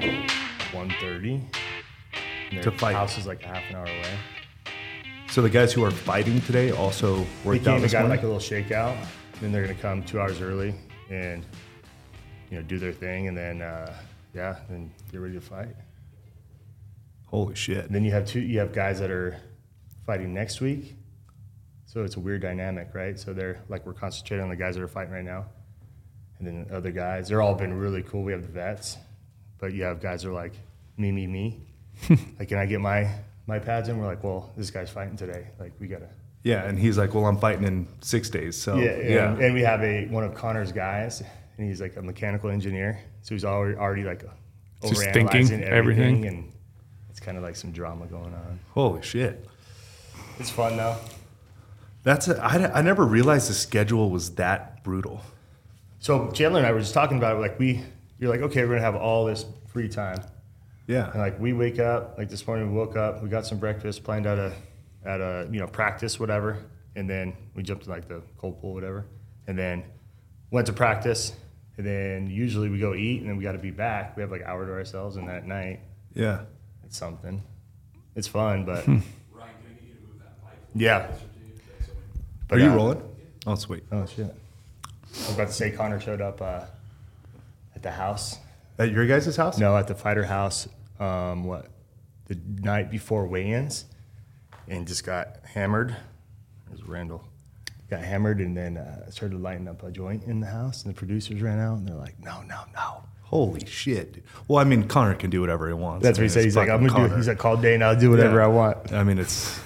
1:30. To fight. House is like half an hour away. So the guys who are fighting today also worked out this morning? They got like a little shakeout. Then they're going to come 2 hours early and, you know, do their thing. And then, then get ready to fight. Holy shit. And then you have you have guys that are fighting next week. So it's a weird dynamic, right? So they're like, we're concentrating on the guys that are fighting right now. And then the other guys, they're all been really cool. We have the vets, but you have guys that are like, me. Like, can I get my pads in? We're like, well, this guy's fighting today. Like, we gotta. Yeah, and he's like, well, I'm fighting in 6 days. So yeah. And we have one of Conor's guys, and he's like a mechanical engineer, so he's already like overanalyzing everything, and it's kind of like some drama going on. Holy shit! It's fun though. I never realized the schedule was that brutal. So Chandler and I were just talking about it. Like you're like, okay, we're gonna have all this free time. Yeah. And like we wake up, like this morning we woke up, we got some breakfast, planned out at a practice, whatever, and then we jumped in like the cold pool, whatever, and then went to practice, and then usually we go eat, and then we got to be back. We have like an hour to ourselves, and that night, yeah, it's something. It's fun, but. Ryan, can I get you to move that mic? Yeah. But, are you rolling? Oh, sweet. Oh shit. I was about to say Connor showed up at the house. At your guys' house? No, at the fighter house. The night before weigh-ins, and just got hammered. It was Randall. Got hammered, and then started lighting up a joint in the house, and the producers ran out, and they're like, no. Holy shit, dude. Well, I mean, Conor can do whatever he wants. That's what he said. He's like, I'm going to do it. He's like, call Dana, I'll do whatever I want. I mean, it's...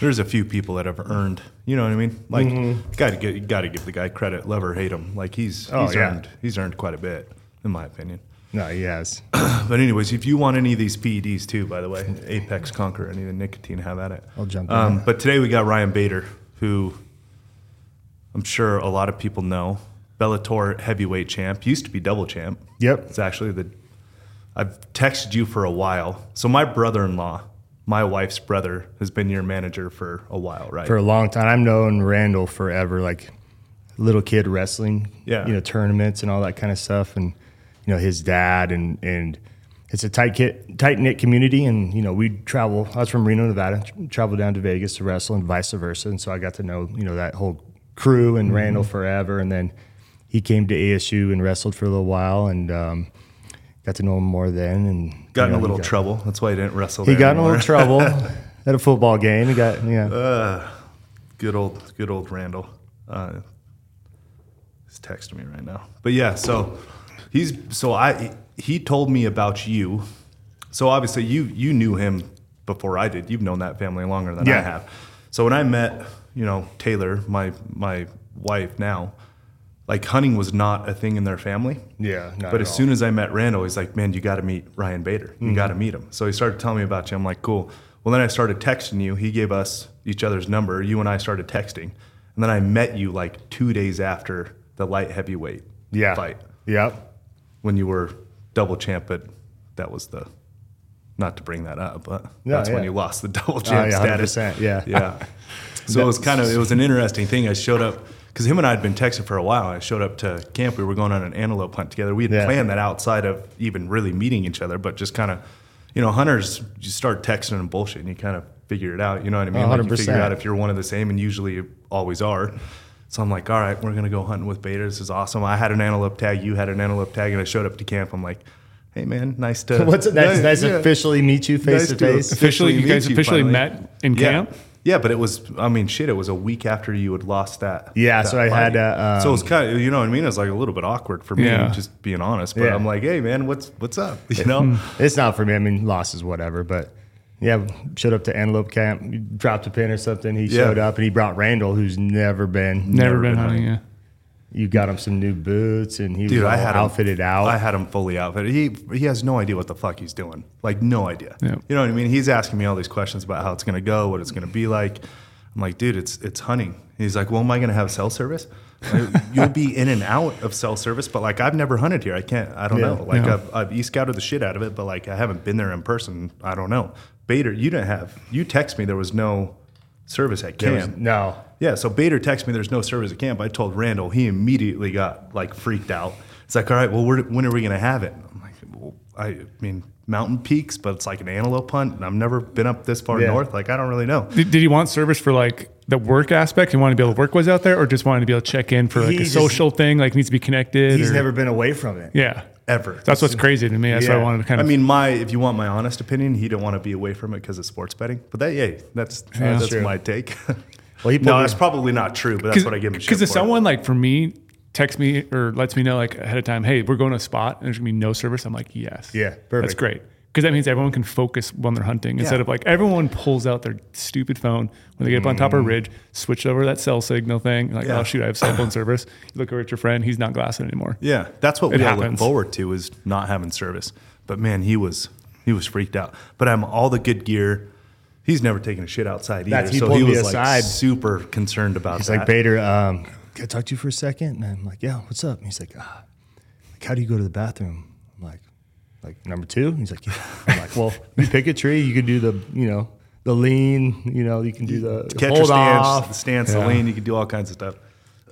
There's a few people that have earned, you know what I mean? Like, gotta give the guy credit, love or hate him. Like, he's earned quite a bit, in my opinion. No, he has. But anyways, if you want any of these PEDs too, by the way, Apex, Conquer, any of the nicotine, have at it. I'll jump in. But today we got Ryan Bader, who I'm sure a lot of people know. Bellator heavyweight champ. Used to be double champ. Yep. It's actually I've texted you for a while. So my brother-in-law, my wife's brother, has been your manager for a while, right? For a long time. I've known Randall forever, like little kid wrestling, tournaments and all that kind of stuff. And his dad, and it's a tight knit community, and we'd travel. I was from Reno, Nevada, travel down to Vegas to wrestle, and vice versa. And so I got to know that whole crew and Randall forever. And then he came to ASU and wrestled for a little while, and got to know him more then. And got in a little trouble. That's why he didn't wrestle. He got in a little trouble at a football game. He got good old Randall. He's texting me right now. But yeah, so. He told me about you. So obviously you knew him before I did. You've known that family longer than I have. So when I met, Taylor, my wife now, like hunting was not a thing in their family. Yeah. But as soon as I met Randall, he's like, man, you got to meet Ryan Bader. You got to meet him. So he started telling me about you. I'm like, cool. Well, then I started texting you. He gave us each other's number. You and I started texting. And then I met you like 2 days after the light heavyweight fight. Yeah. When you were double champ, but that was not to bring that up, but that's when you lost the double champ status. 100%, yeah. So it was an interesting thing. I showed up because him and I had been texting for a while. I showed up to camp. We were going on an antelope hunt together. We had planned that outside of even really meeting each other, but just kind of, hunters, you start texting and bullshit, and you kind of figure it out. You know what I mean? 100%. Like you figure out if you're one of the same, and usually you always are. So I'm like, all right, we're going to go hunting with Bader. This is awesome. I had an antelope tag. You had an antelope tag. And I showed up to camp. I'm like, hey, man, nice to... What's it? Nice to officially meet you face-to-face. You guys officially met in camp? Yeah, but it was... I mean, shit, it was a week after you had lost that. Yeah, that so I fight. Had... so it was kind of... You know what I mean? It was like a little bit awkward for me, just being honest. But I'm like, hey, man, what's up? It's not for me. I mean, loss is whatever, but... Yeah, showed up to antelope camp, dropped a pin or something. He showed up, and he brought Randall, who's never been hunting. Yeah, you got him some new boots, and he was outfitted out. I had him fully outfitted. He has no idea what the fuck he's doing, like no idea. Yeah. You know what I mean? He's asking me all these questions about how it's gonna go, what it's gonna be like. I'm like, dude, it's hunting. He's like, well, am I gonna have cell service? You'll be in and out of cell service, but like I've never hunted here. I can't. I don't know. Like I've e-scouted the shit out of it, but like I haven't been there in person. I don't know. Bader, you didn't have. You text me there was no service at camp. Yeah. So Bader texted me there's no service at camp. I told Randall. He immediately got like freaked out. It's like, all right, well, when are we gonna have it? I'm like, well, I mean, mountain peaks, but it's like an antelope hunt, and I've never been up this far north. Like, I don't really know. Did you want service for like the work aspect? You wanted to be able to work was out there, or just wanted to be able to check in for like a social thing, like needs to be connected? He's never been away from it. Yeah. Ever. That's what's crazy to me. That's why I wanted to kind of... I mean, if you want my honest opinion, he didn't want to be away from it because of sports betting. But that's my take. Well, no, that's probably not true, but that's what I give him shit for. Because if someone, like for me, texts me or lets me know like ahead of time, hey, we're going to a spot and there's going to be no service, I'm like, yes. Yeah, perfect. That's great. Because that means everyone can focus when they're hunting instead of like everyone pulls out their stupid phone when they get up on top of a ridge, switch over that cell signal thing. Like, oh, shoot, I have cell phone service. You look over at your friend, he's not glassing anymore. Yeah, that's what we all look forward to is not having service. But, man, he was freaked out. But I'm all the good gear. He's never taken a shit outside either. So he was like super concerned about that. He's like, Bader, can I talk to you for a second? And I'm like, yeah, what's up? And he's like, how do you go to the bathroom? I'm like, number two? And he's like, yeah. I'm like, well, you pick a tree. You can do the, the lean. You can do the catch hold stance, off. The stance, the lean. You can do all kinds of stuff.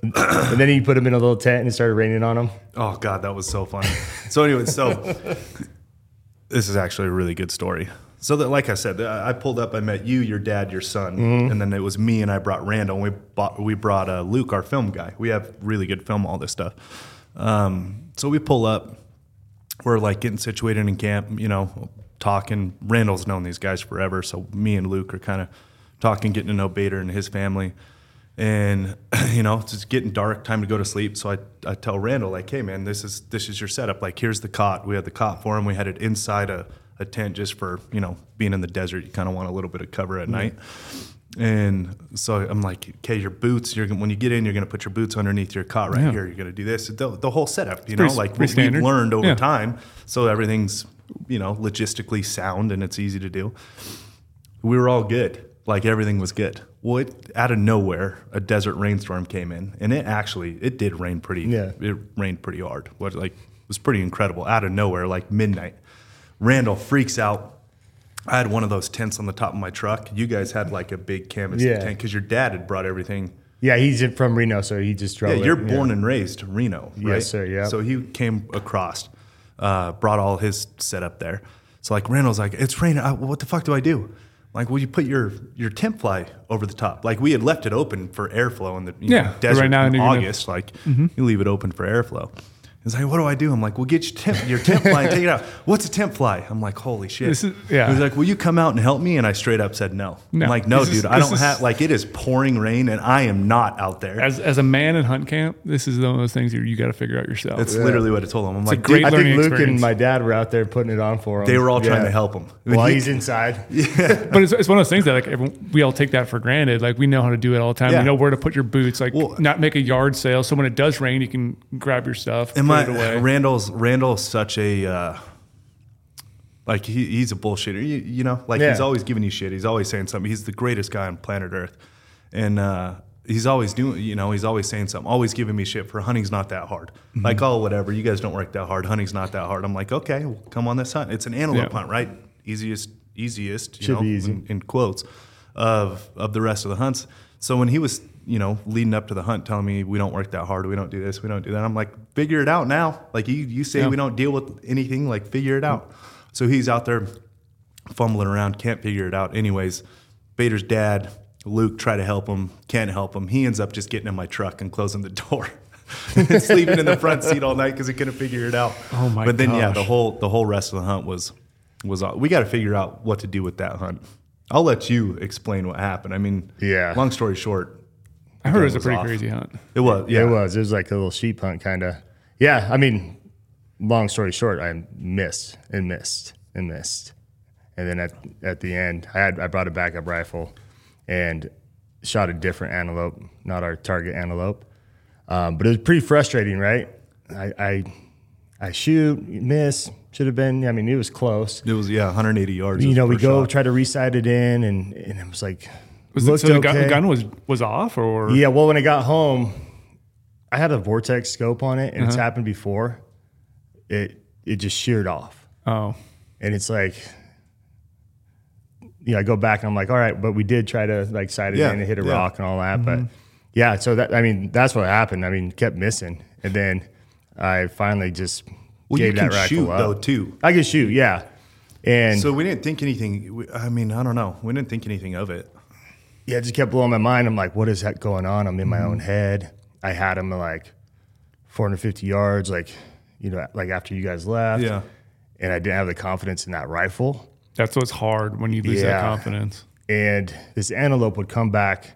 And then he put him in a little tent and it started raining on him. Oh, God, that was so funny. So anyway, this is actually a really good story. So that, like I said, I pulled up, I met you, your dad, your son, and then it was me and I brought Randall. And we brought Luke, our film guy. We have really good film, all this stuff. So we pull up. We're like getting situated in camp, talking. Randall's known these guys forever, so me and Luke are kind of talking, getting to know Bader and his family. And, it's just getting dark, time to go to sleep. So I tell Randall, like, hey, man, this is your setup. Like, here's the cot. We had the cot for him. We had it inside a tent just for, being in the desert. You kind of want a little bit of cover at night. And so I'm like, okay, your boots, when you get in, you're going to put your boots underneath your cot right here. You're going to do this. The whole setup, we've learned over time. So everything's, logistically sound and it's easy to do. We were all good. Like everything was good. Well, out of nowhere, a desert rainstorm came in and it did rain it rained pretty hard. It was pretty incredible. Out of nowhere, like midnight, Randall freaks out. I had one of those tents on the top of my truck. You guys had like a big canvas tent because your dad had brought everything. Yeah, he's from Reno, so he just drove it. Yeah, you're born and raised Reno, right? Yes, sir, yeah. So he came across, brought all his setup there. So like Randall's like, it's raining. What the fuck do I do? Like, well, you put your tent fly over the top. Like we had left it open for airflow in the desert right now in August. Like you leave it open for airflow. He's like, what do I do? I'm like, well, get your tent fly and take it out. What's a tent fly? I'm like, holy shit. He's like, will you come out and help me? And I straight up said no. I'm like, no, dude, I don't have, like, it is pouring rain and I am not out there. As a man in hunt camp, this is one of those things you got to figure out yourself. That's literally what I told him. I'm like, great. I think Luke and my dad were out there putting it on for him. They were all trying to help him. While he's inside. Yeah. But it's one of those things that, like, we all take that for granted. Like, we know how to do it all the time. Yeah. We know where to put your boots, like, not make a yard sale. So when it does rain, you can grab your stuff. Randall's such a he's a bullshitter. He's always giving you shit. He's always saying something. He's the greatest guy on planet Earth, and he's always doing. He's always saying something. Always giving me shit for hunting's not that hard. Mm-hmm. Like, oh, whatever. You guys don't work that hard. Hunting's not that hard. I'm like, okay, well, come on this hunt. It's an antelope hunt, right? Easiest. Should be easy. In quotes of the rest of the hunts. So when he was, leading up to the hunt, telling me we don't work that hard, we don't do this, we don't do that. I'm like, figure it out now. Like you say we don't deal with anything, like figure it out. So he's out there fumbling around, can't figure it out. Anyways, Bader's dad, Luke, try to help him, can't help him. He ends up just getting in my truck and closing the door. Sleeping in the front seat all night because he couldn't figure it out. Oh my god. But then the whole rest of the hunt was we gotta figure out what to do with that hunt. I'll let you explain what happened. I mean, long story short. I heard it was a pretty crazy hunt. It was, yeah. It was. It was like a little sheep hunt kind of. Yeah, I mean, long story short, I missed. And then at the end, I brought a backup rifle and shot a different antelope, not our target antelope. But it was pretty frustrating, right? I shoot, miss. Should have been, I mean, it was close. It was, 180 yards. We go shot. Try to re-sight it in, and it was like, the gun was off? Or? Yeah, well, when I got home, I had a Vortex scope on it, and it's happened before. It just sheared off. Oh. And it's like, I go back, and I'm like, all right, but we did try to, like, sight it in and hit a rock and all that. Mm-hmm. But, so that's what happened. I mean, kept missing. And then I finally just... Well, you can shoot though too. I can shoot, yeah. And so we didn't think anything. I mean, I don't know. We didn't think anything of it. Yeah, it just kept blowing my mind. I'm like, what is that going on? I'm in my own head. I had him like 450 yards, like, you know, like after you guys left. Yeah. And I didn't have the confidence in that rifle. That's what's hard when you lose that confidence. And this antelope would come back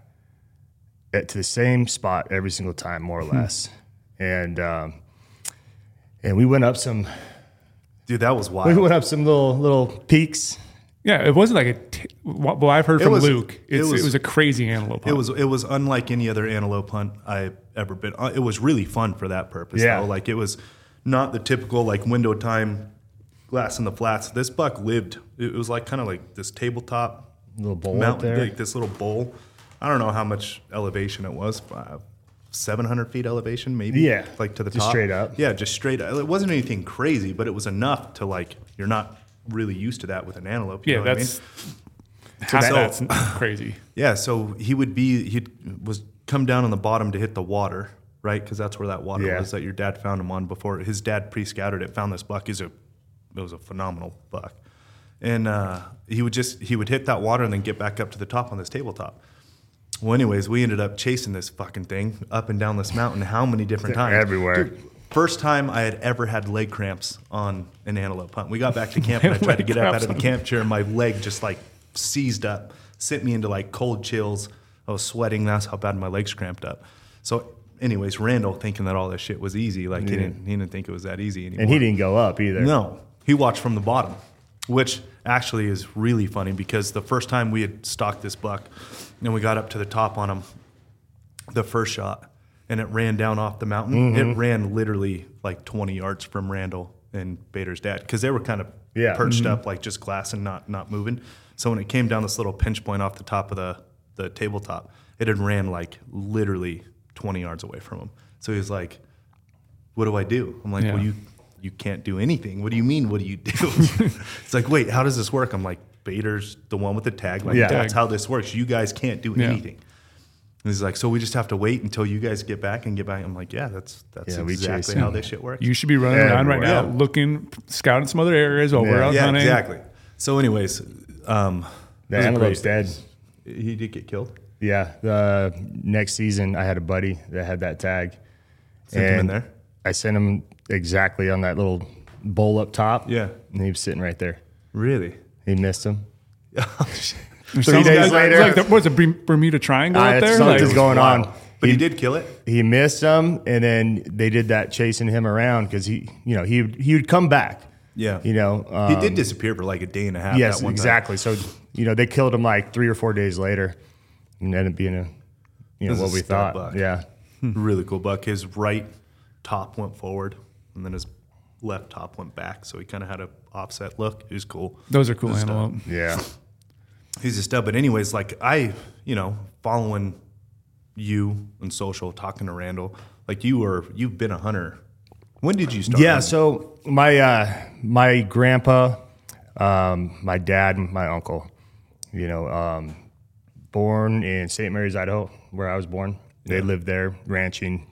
to the same spot every single time, more or less. And we went up some. Dude, that was wild. We went up some little peaks. Yeah, it wasn't like a. Well, I've heard from Luke. It was a crazy antelope hunt. It was unlike any other antelope hunt I've ever been. It was really fun for that purpose. Yeah, though. Like it was not the typical like window time, glass in the flats. This buck lived. It was like kind of like this tabletop little bowl mountain, up there. Like this little bowl. I don't know how much elevation it was. 700 feet elevation, maybe. Yeah, like to the top. Just straight up. Yeah, just straight up. It wasn't anything crazy, but it was enough to like you're not really used to that with an antelope. You know what I mean? That's crazy. Yeah, so he would come down on the bottom to hit the water, right? Because that's where that water was that your dad found him on before. His dad pre-scouted it, found this buck. It was a phenomenal buck, and he would hit that water and then get back up to the top on this tabletop. Well, anyways, we ended up chasing this fucking thing up and down this mountain how many different times? Everywhere. Dude, first time I had ever had leg cramps on an antelope hunt. We got back to camp and I tried to get up out of the camp chair and my leg just like seized up, sent me into like cold chills. I was sweating. That's how bad my legs cramped up. So anyways, Randall thinking that all this shit was easy. Like he didn't think it was that easy anymore. And he didn't go up either. No, he watched from the bottom, which actually is really funny because the first time we had stalked this buck and we got up to the top on him, the first shot, and it ran down off the mountain. Mm-hmm. It ran literally like 20 yards from Randall and Bader's dad because they were kind of perched up like just glass and not moving. So when it came down this little pinch point off the top of the tabletop, it had ran like literally 20 yards away from him. So he was like, what do I do? I'm like, well, you can't do anything. What do you mean? What do you do? It's like, wait, how does this work? I'm like, Bader's the one with the tag. Like, that's how this works. You guys can't do anything. And he's like, so we just have to wait until you guys get back and get back. I'm like, that's exactly how this shit works. You should be running around right now, looking, scouting some other areas over. Yeah, exactly. So anyways, the antelope's dead. He did get killed. Yeah. Next season, I had a buddy that had that tag. Sent him in there? I sent him exactly on that little bowl up top. Yeah. And he was sitting right there. Really? He missed him. Oh, shit. 3 days later. Like what's a Bermuda Triangle up there? Something's going on. But he did kill it? He missed him, and then they did that chasing him around because he would come back. Yeah. You know. He did disappear for like a day and a half. Yes, that one exactly. Time. So, you know, they killed him like 3 or 4 days later and ended up being what we thought. Buck. Yeah. Really cool buck. His right top went forward, and then his left top went back, so he kind of had an offset look. It was cool. Those are cool antelope. Yeah. He's a stud. But anyways, like following you on social, talking to Randall, like you've been a hunter. When did you start? Yeah, hunting? So my grandpa, my dad, and my uncle, born in Saint Mary's, Idaho, where I was born. They lived there, ranching,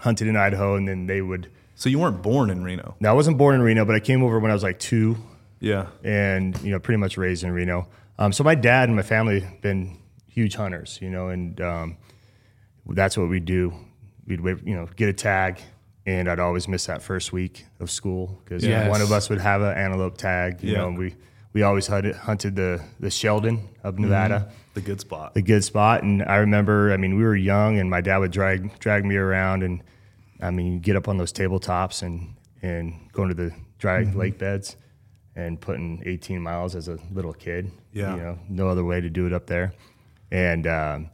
hunted in Idaho, and then they would. So you weren't born in Reno? No, I wasn't born in Reno, but I came over when I was like 2. Yeah. And, pretty much raised in Reno. So my dad and my family have been huge hunters, and that's what we'd do. We'd wait, get a tag, and I'd always miss that first week of school because one of us would have an antelope tag. You know, and we always hunted the Sheldon of Nevada. Mm-hmm. The good spot. The good spot. And I remember, we were young, and my dad would drag me around and, get up on those tabletops and going to the dry lake beds and putting 18 miles as a little kid. Yeah. No other way to do it up there. And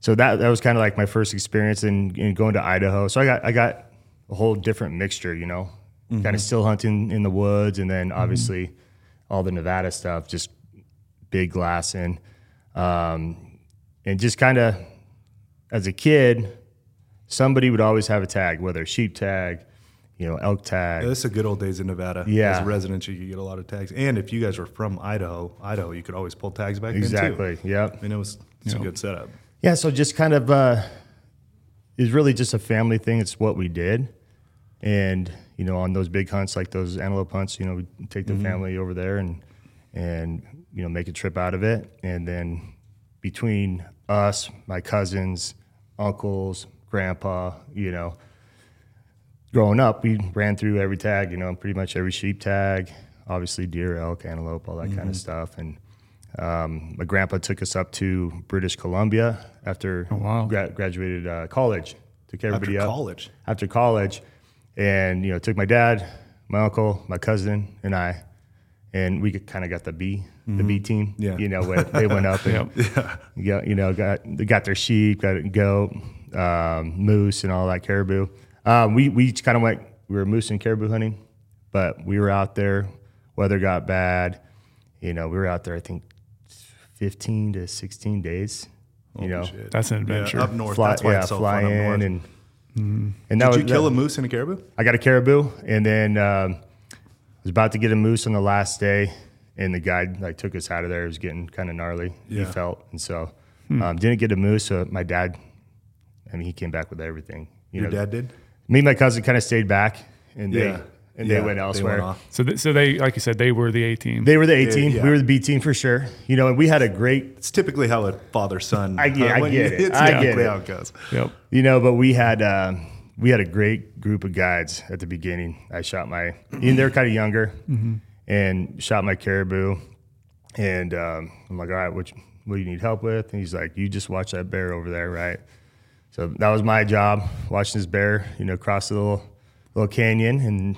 so that was kind of like my first experience in going to Idaho. So I got a whole different mixture, kind of still hunting in the woods, and then obviously all the Nevada stuff, just big glass and just kind of as a kid, somebody would always have a tag, whether a sheep tag, elk tag. Yeah, this is the good old days in Nevada. Yeah. As residents, you could get a lot of tags. And if you guys were from Idaho, you could always pull tags back then, too. Exactly, yep. And it's a good setup. Yeah, so just kind of, it's really just a family thing. It's what we did. And, you know, on those big hunts, like those antelope hunts, you know, we take the family over there and, you know, make a trip out of it. And then between us, my cousins, uncles, grandpa, you know, growing up, we ran through every tag, you know, pretty much every sheep tag, obviously deer, elk, antelope, all that kind of stuff. And my grandpa took us up to British Columbia after graduated college. Took everybody up. After college. And, you know, took my dad, my uncle, my cousin, and I. And we kind of got the B team. Yeah. You know, they went up and, you know, got their sheep, got a goat, moose, and all that, caribou. We kind of went, we were moose and caribou hunting, but we were out there, weather got bad. You know, we were out there, I think, 15 to 16 days. You know, shit. That's an adventure. Yeah, up north, that's why it's so fun up north. And, and did you kill a moose and a caribou? I got a caribou, and then I was about to get a moose on the last day, and the guide like took us out of there. It was getting kind of gnarly, he felt. And so didn't get a moose, so my dad, I mean, he came back with everything. Your dad did? Me and my cousin kind of stayed back, and they went elsewhere. They went so they, like you said, they were the A team. They were the A team. Yeah. We were the B team for sure. You know, and we had a great. It's typically how a father-son. I get it. It's typically how it goes. Yep. You know, but we had a great group of guides at the beginning. I shot my. And they're kind of younger, and shot my caribou, and I'm like, all right, what do you need help with? And he's like, you just watch that bear over there, right? So that was my job, watching this bear, you know, cross the little canyon, and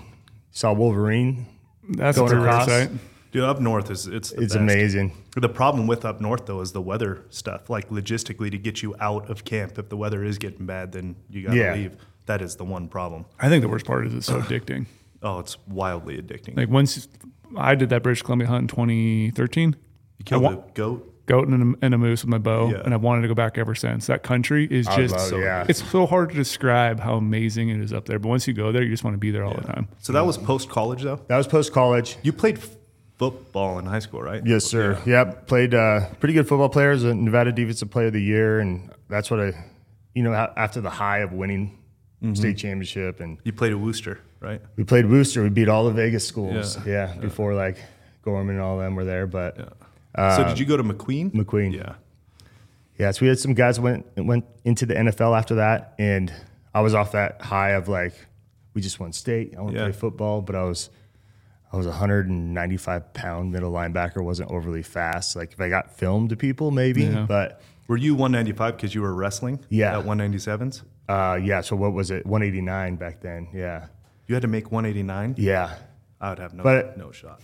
saw Wolverine. That's going across. Right? Dude, up north it's amazing. The problem with up north though is the weather stuff. Like logistically, to get you out of camp, if the weather is getting bad, then you gotta leave. That is the one problem. I think the worst part is it's so addicting. Oh, it's wildly addicting. Like once I did that British Columbia hunt in 2013, you killed a goat. Goat and a moose with my bow, and I've wanted to go back ever since. That country is just it's so hard to describe how amazing it is up there. But once you go there, you just want to be there all the time. So that was post-college, though? That was post-college. You played football in high school, right? Yes, sir. Yeah. Yep. Played pretty good football players, a Nevada Defensive Player of the Year, and that's what I, you know, after the high of winning state championship. And you played at Wooster, right? We played Wooster. We beat all the Vegas schools. Yeah. Before, like, Gorman and all them were there, but... Yeah. So did you go to McQueen? McQueen, yeah. So we had some guys went into the NFL after that, and I was off that high of like we just won state. I want to play football, but I was 195-pound middle linebacker, wasn't overly fast. Like if I got filmed to people, maybe. Yeah. But were you 195 because you were wrestling? Yeah, at 197s. So what was it? 189 back then. Yeah. You had to make 189. Yeah. I would have no shot.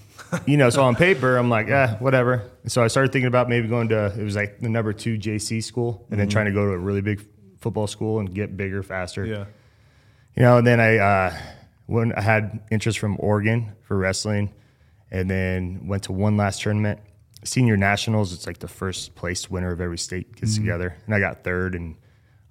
You know, so on paper, I'm like, whatever. And so I started thinking about maybe going to, it was like the number 2 JC school, and then trying to go to a really big football school and get bigger, faster. Yeah. You know, and then I had interest from Oregon for wrestling, and then went to one last tournament, senior nationals. It's like the first place winner of every state gets together. And I got third and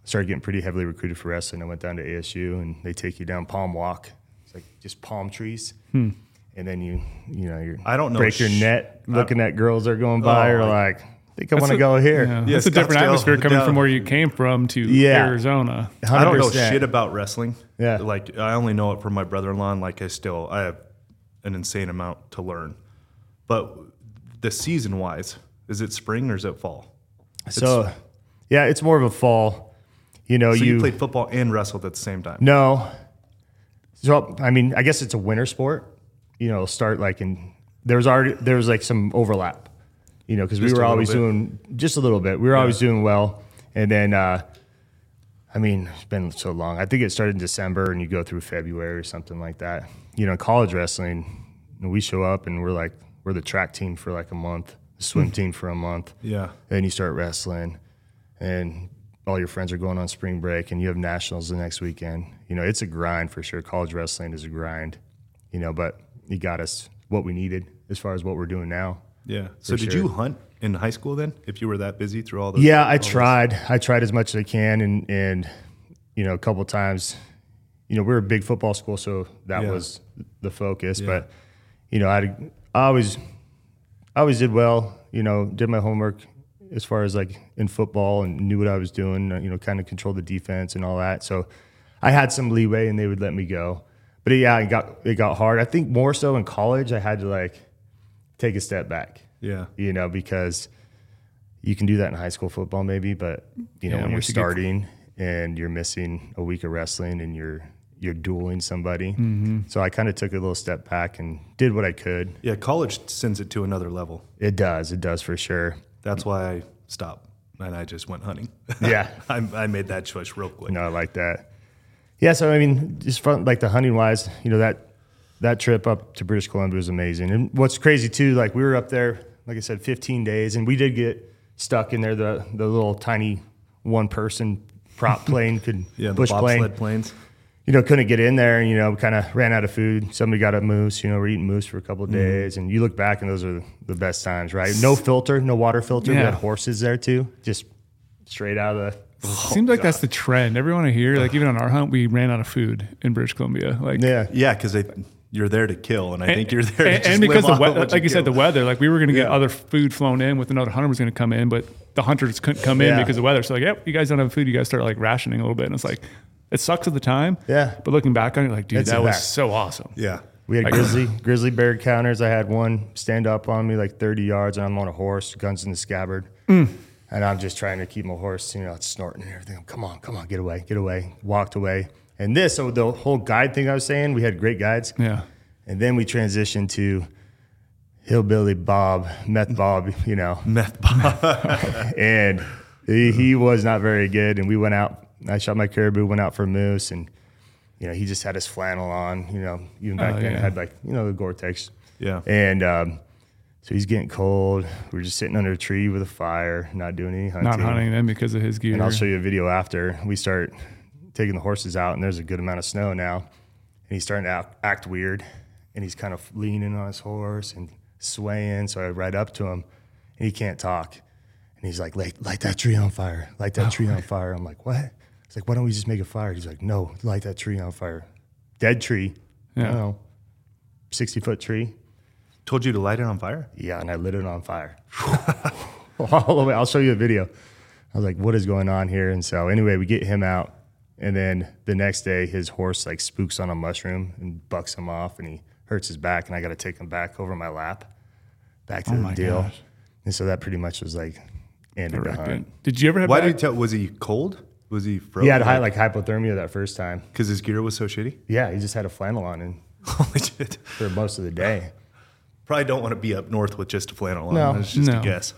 started getting pretty heavily recruited for wrestling. I went down to ASU, and they take you down Palm Walk. It's like just palm trees, and then you know break your net looking at girls that are going by, or like I think I want to go here. Yeah, it's a different atmosphere coming from where you came from to Arizona. 100%. I don't know shit about wrestling. Yeah, like I only know it from my brother-in-law. And like I have an insane amount to learn. But the season-wise, is it spring or is it fall? It's more of a fall. You know, so you played football and wrestled at the same time. No. So, I mean, I guess it's a winter sport, you know, start like in, there was like some overlap, you know, because we were always doing just a little bit. We were always doing well. And then, I mean, it's been so long. I think it started in December and you go through February or something like that. You know, in college wrestling, we show up and we're like, we're the track team for like a month, the swim team for a month. Yeah. Then you start wrestling and all your friends are going on spring break and you have nationals the next weekend. You know, it's a grind for sure. College wrestling is a grind, you know, but it got us what we needed as far as what we're doing now. Yeah. So did you hunt in high school then if you were that busy through all those? Yeah, I tried. I tried as much as I can. And you know, a couple of times, you know, we were a big football school, so that was the focus. Yeah. But, you know, I always did well, you know, did my homework as far as like in football and knew what I was doing, you know, kind of controlled the defense and all that. So I had some leeway and they would let me go. But yeah, it got hard. I think more so in college, I had to like take a step back. Yeah. You know, because you can do that in high school football maybe, but you know, when you're starting and you're missing a week of wrestling and you're dueling somebody. Mm-hmm. So I kind of took a little step back and did what I could. Yeah, college sends it to another level. It does for sure. That's why I stopped and I just went hunting. Yeah. I made that choice real quick. No, I like that. Yeah, so I mean, just from like the hunting wise, you know, that trip up to British Columbia was amazing. And what's crazy too, like we were up there, like I said, 15 days, and we did get stuck in there. The little tiny one person prop plane could bush the bobsled planes. You know, couldn't get in there, and, you know, kind of ran out of food. Somebody got a moose, you know, we're eating moose for a couple of days. Mm-hmm. And you look back, and those are the best times, right? No filter, no water filter. Yeah. We had horses there, too, just straight out of the... Seems like that's the trend. Everyone I hear, like even on our hunt, we ran out of food in British Columbia. Like Yeah, because you're there to kill, and I think you're there to just and because live the weather, like you said, the weather, like we were going to get other food flown in with another hunter was going to come in, but the hunters couldn't come in because of the weather. So like, you guys don't have food. You guys start like rationing a little bit, and it's like... It sucks at the time, but looking back on it, like, dude, that was so awesome. Yeah. We had like, grizzly bear counters. I had one stand up on me like 30 yards, and I'm on a horse, guns in the scabbard. Mm. And I'm just trying to keep my horse, you know, it's snorting and everything. Come on, get away. Walked away. And so the whole guide thing I was saying, we had great guides. Yeah. And then we transitioned to Hillbilly Bob, Meth Bob, you know. Meth Bob. And he was not very good, and we went out. I shot my caribou, went out for moose, and, you know, he just had his flannel on, you know, even back then it had like, you know, the Gore-Tex. Yeah. And so he's getting cold. We're just sitting under a tree with a fire, not doing any hunting. Not hunting them because of his gear. And I'll show you a video after. We start taking the horses out, and there's a good amount of snow now. And he's starting to act weird, and he's kind of leaning on his horse and swaying. So I ride up to him, and he can't talk. And he's like, light that tree on fire. Light that tree on fire. I'm like, what? It's like, why don't we just make a fire? He's like, no, light that tree on fire. Dead tree. Yeah. I don't know, 60-foot tree. Told you to light it on fire? Yeah, and I lit it on fire. All the way. I'll show you a video. I was like, what is going on here? And so anyway, we get him out. And then the next day, his horse like spooks on a mushroom and bucks him off, and he hurts his back. And I got to take him back over my lap, back to the deal. Gosh. And so that pretty much was like, ended the hunt. Did you ever have was he cold? Was he frozen? He had like hypothermia that first time. Because his gear was so shitty? Yeah, he just had a flannel on and holy shit. For most of the day. Probably don't want to be up north with just a flannel on. No. That's just a guess.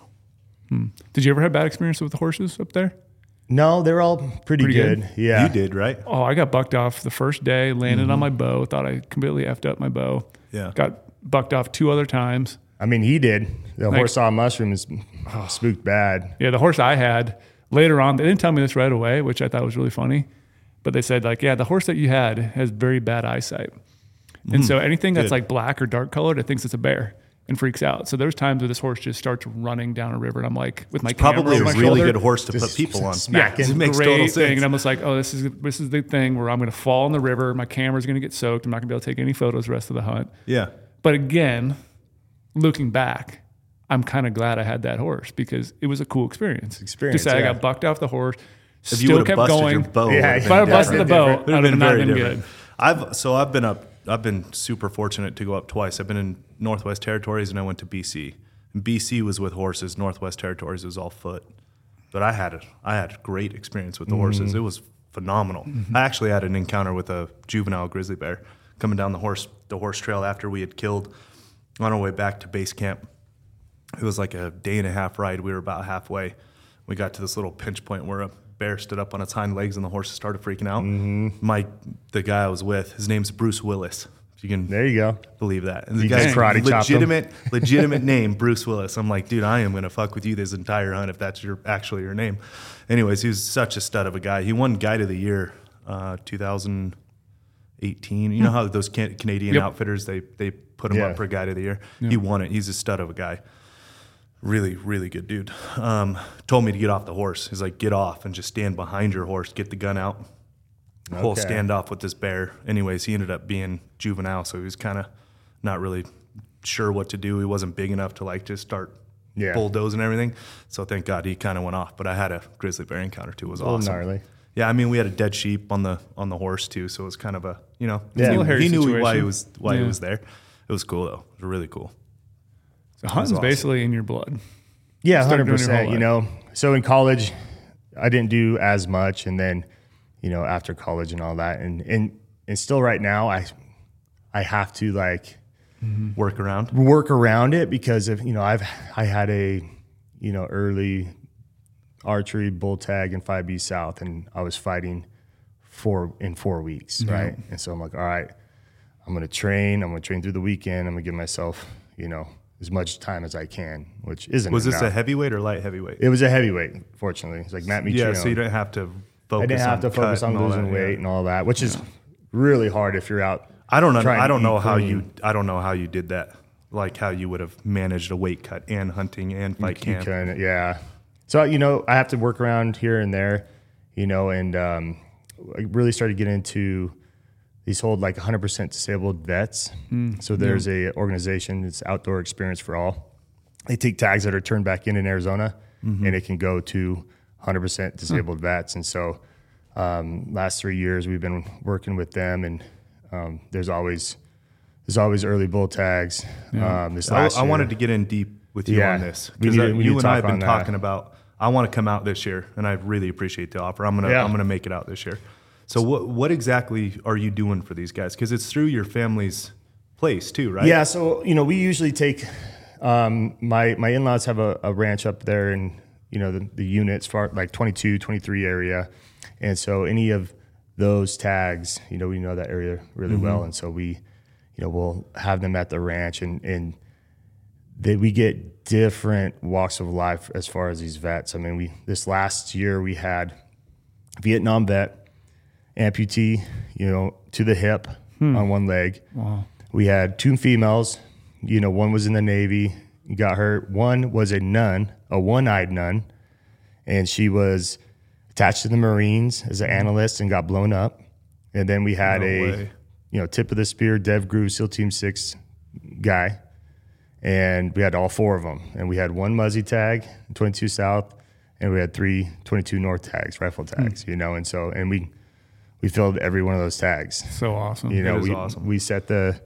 Hmm. Did you ever have bad experiences with the horses up there? No, they're all pretty good. Yeah. You did, right? Oh, I got bucked off the first day, landed on my bow, thought I completely effed up my bow. Yeah. Got bucked off 2 other times. I mean, he did. The horse saw a mushroom and spooked bad. Yeah, the horse I had... Later on, they didn't tell me this right away, which I thought was really funny, but they said like, yeah, the horse that you had has very bad eyesight. And so anything that's like black or dark colored, it thinks it's a bear and freaks out. So there's times where this horse just starts running down a river, and I'm like, with my camera probably on my shoulder, good horse to put people on. Yeah, it makes total sense. And I'm just like, oh, this is the thing where I'm going to fall in the river. My camera's going to get soaked. I'm not going to be able to take any photos the rest of the hunt. Yeah. But again, looking back, I'm kind of glad I had that horse because it was a cool experience. I got bucked off the horse, if still you kept busted going. Your bow, yeah, if I would have busted the bow, I would have not been good. I've been super fortunate to go up twice. I've been in Northwest Territories, and I went to BC. And BC was with horses. Northwest Territories was all foot. But I had a great experience with the horses. It was phenomenal. Mm-hmm. I actually had an encounter with a juvenile grizzly bear coming down the horse trail after we had killed on our way back to base camp. It was like a day-and-a-half ride. We were about halfway. We got to this little pinch point where a bear stood up on its hind legs, and the horse started freaking out. Mm-hmm. The guy I was with, his name's Bruce Willis. If you can believe that. And the guy's legitimate name, Bruce Willis. I'm like, dude, I am going to fuck with you this entire hunt if that's actually your name. Anyways, he was such a stud of a guy. He won Guide of the Year 2018. You know how those Canadian outfitters, they put him up for Guide of the Year? Yep. He won it. He's a stud of a guy. Really, really good dude. Told me to get off the horse. He's like, get off and just stand behind your horse. Get the gun out. Okay. Whole standoff with this bear. Anyways, he ended up being juvenile, so he was kind of not really sure what to do. He wasn't big enough to like just start bulldozing everything. So thank God he kind of went off. But I had a grizzly bear encounter too. It was awesome. Gnarly. Yeah, I mean, we had a dead sheep on the horse too, so it was kind of a, you know, he knew why he was there. It was cool though. It was really cool. So hunting's awesome. Basically in your blood. Yeah, 100%. You know, so in college, I didn't do as much, and then, you know, after college and all that, and still right now, I have to like work around it because of, you know, I had a, you know, early archery bull tag in 5B South, and I was fighting in four weeks, yeah. Right? And so I'm like, all right, I'm gonna train through the weekend. I'm gonna give myself, you know, as much time as I can, which isn't. Was this a heavyweight or light heavyweight? It was a heavyweight, fortunately. It's like Matt Mitrione. Yeah, so you didn't have to focus. I didn't have to focus on losing weight and all that, which is really hard if you're out. I don't know how you did that. Like how you would have managed a weight cut and hunting and fight camp. Yeah. So, you know, I have to work around here and there, you know, and I really started getting into these whole like 100% disabled vets. So there's a organization, it's Outdoor Experience for All. They take tags that are turned back in Arizona, and it can go to 100% disabled vets. And so last 3 years we've been working with them, and there's always early bull tags. Yeah. I wanted to get in deep with you on this, because you and I have been talking about, I want to come out this year, and I really appreciate the offer. I'm gonna make it out this year. So what exactly are you doing for these guys? Because it's through your family's place too, right? Yeah. So, you know, we usually take my in-laws have a ranch up there in, you know, the units far like 22, 23 area, and so any of those tags, you know, we know that area really well, and so we, you know, we'll have them at the ranch, and that we get different walks of life as far as these vets. I mean, this last year we had Vietnam vet. Amputee, you know, to the hip on one leg. Wow. We had two females, you know, one was in the Navy, got hurt. One was a nun, a one-eyed nun, and she was attached to the Marines as an analyst and got blown up. And then we had you know, tip of the spear, Dev Groove, SEAL Team 6 guy. And we had all four of them. And we had one Muzzy tag, 22 South, and we had three 22 North tags, rifle tags, you know, and so, and we filled every one of those tags. So awesome. You know, we set the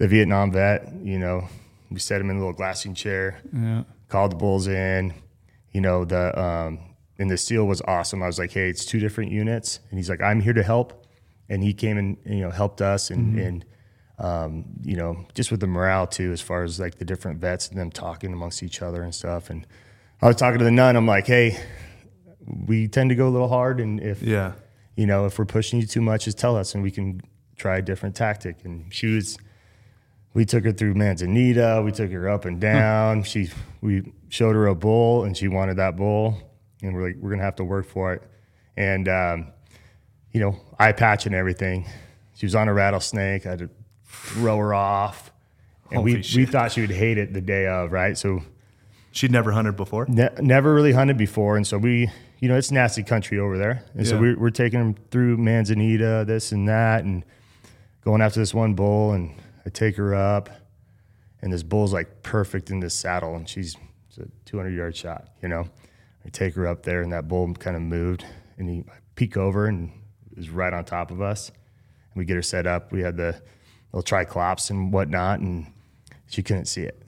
Vietnam vet, you know, we set him in a little glassing chair, called the bulls in, you know, and the SEAL was awesome. I was like, hey, it's two different units. And he's like, I'm here to help. And he came and, you know, helped us and you know, just with the morale too, as far as like the different vets and them talking amongst each other and stuff. And I was talking to the nun, I'm like, hey, we tend to go a little hard. And you know, if we're pushing you too much, just tell us and we can try a different tactic. And we took her through Manzanita. We took her up and down. We showed her a bull, and she wanted that bull. And we're like, we're going to have to work for it. And, you know, eye patch and everything. She was on a rattlesnake. I had to throw her off. And we thought she would hate it the day of, right? So she'd never hunted before? Never really hunted before. And so you know, it's nasty country over there. And so we're taking them through Manzanita, this and that, and going after this one bull. And I take her up, and this bull's like perfect in this saddle. And it's a 200-yard shot, you know. I take her up there, and that bull kind of moved. And I peek over, and it was right on top of us. And we get her set up. We had the little triclops and whatnot, and she couldn't see it.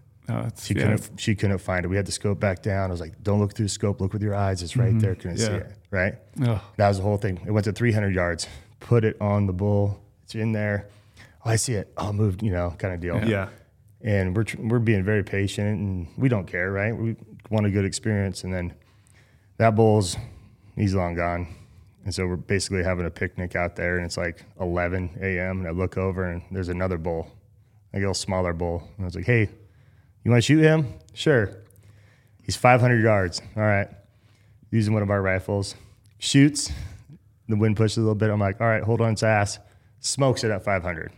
She couldn't find it. We had the scope back down. I was like, don't look through the scope. Look with your eyes. It's right there. Couldn't see it, right? Ugh. That was the whole thing. It went to 300 yards. Put it on the bull. It's in there. Oh, I see it. I'll move, you know, kind of deal. Yeah. And we're being very patient, and we don't care, right? We want a good experience. And then that bull's, he's long gone. And so we're basically having a picnic out there, and it's like 11 a.m., and I look over, and there's another bull, like a little smaller bull. And I was like, hey, you want to shoot him? Sure. He's 500 yards. All right. Using one of our rifles. Shoots. The wind pushes a little bit. I'm like, all right, hold on to ass. Smokes it at 500.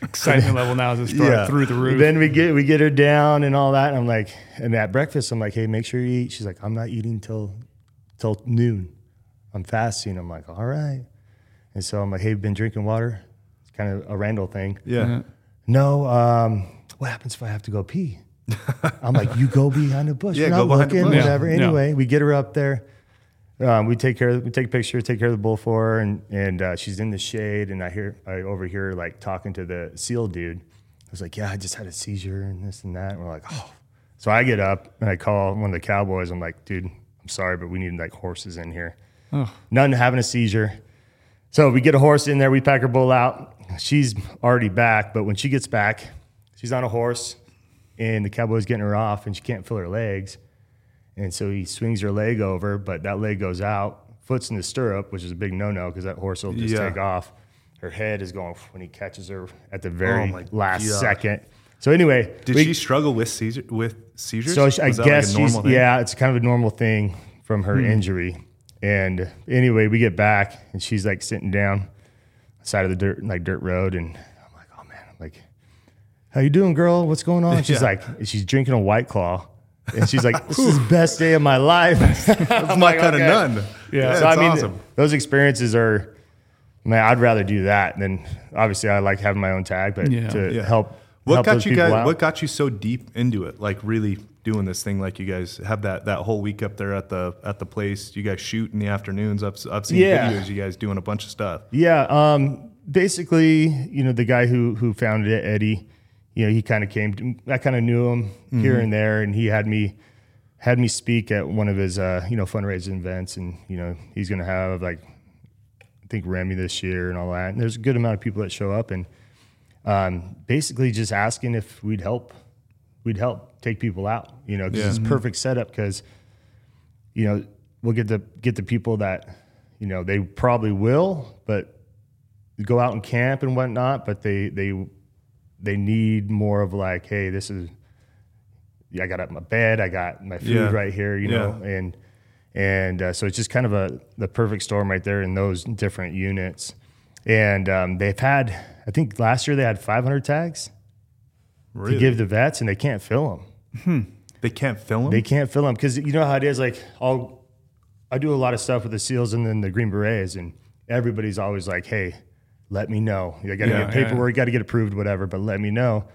Excitement level now is just through the roof. Then we get her down and all that. And I'm like, and at breakfast, I'm like, hey, make sure you eat. She's like, I'm not eating till noon. I'm fasting. I'm like, all right. And so I'm like, hey, been drinking water? It's kind of a Randall thing. Yeah. Mm-hmm. No, what happens if I have to go pee? I'm like, you go behind the bush. Yeah, go behind the bush. Whatever. Anyway, we get her up there. We take pictures, take care of the bull for her, and she's in the shade, and I overhear her like talking to the seal dude. I was like, yeah, I just had a seizure and this and that. And we're like, oh. So I get up and I call one of the cowboys. I'm like, dude, I'm sorry, but we need like horses in here. Oh. None having a seizure. So we get a horse in there. We pack her bull out. She's already back, but when she gets back, she's on a horse, and the cowboy's getting her off, and she can't feel her legs. And so he swings her leg over, but that leg goes out, foot's in the stirrup, which is a big no-no because that horse will just take off. Her head is going when he catches her at the very last second. So anyway, did she struggle with seizures? So I guess like she's, it's kind of a normal thing from her injury. And anyway, we get back and she's like sitting down side of the dirt road, and I'm like, oh man, I'm like, how you doing, girl? What's going on? And she's like, she's drinking a White Claw. And she's like, this is the best day of my life. That's my kind of none. Yeah, so I mean, awesome. Those experiences are, man, I'd rather do that than, obviously, I like having my own tag, but to help those people out. What got you so deep into it, like really doing this thing? Like you guys have that whole week up there at the place. You guys shoot in the afternoons. I've seen videos, you guys doing a bunch of stuff. Yeah, basically, you know, the guy who founded it, Eddie, you know, he kind of I kind of knew him here and there, and he had me speak at one of his, fundraising events, and, you know, he's going to have, like, I think Remy this year and all that. And there's a good amount of people that show up, and basically just asking if we'd help take people out, you know, because it's perfect setup because, you know, we'll get the people that, you know, they probably will, but go out and camp and whatnot, but they need more of like, hey, this is, I got up my bed, I got my food right here, you know, and so it's just kind of the perfect storm right there in those different units. And they've had, I think last year they had 500 tags to give the vets, and they can't fill them. They can't fill them? They can't fill them because you know how it is. Like I do a lot of stuff with the SEALs and then the Green Berets, and everybody's always like, hey, let me know. I got to get paperwork, got to get approved, whatever, but let me know.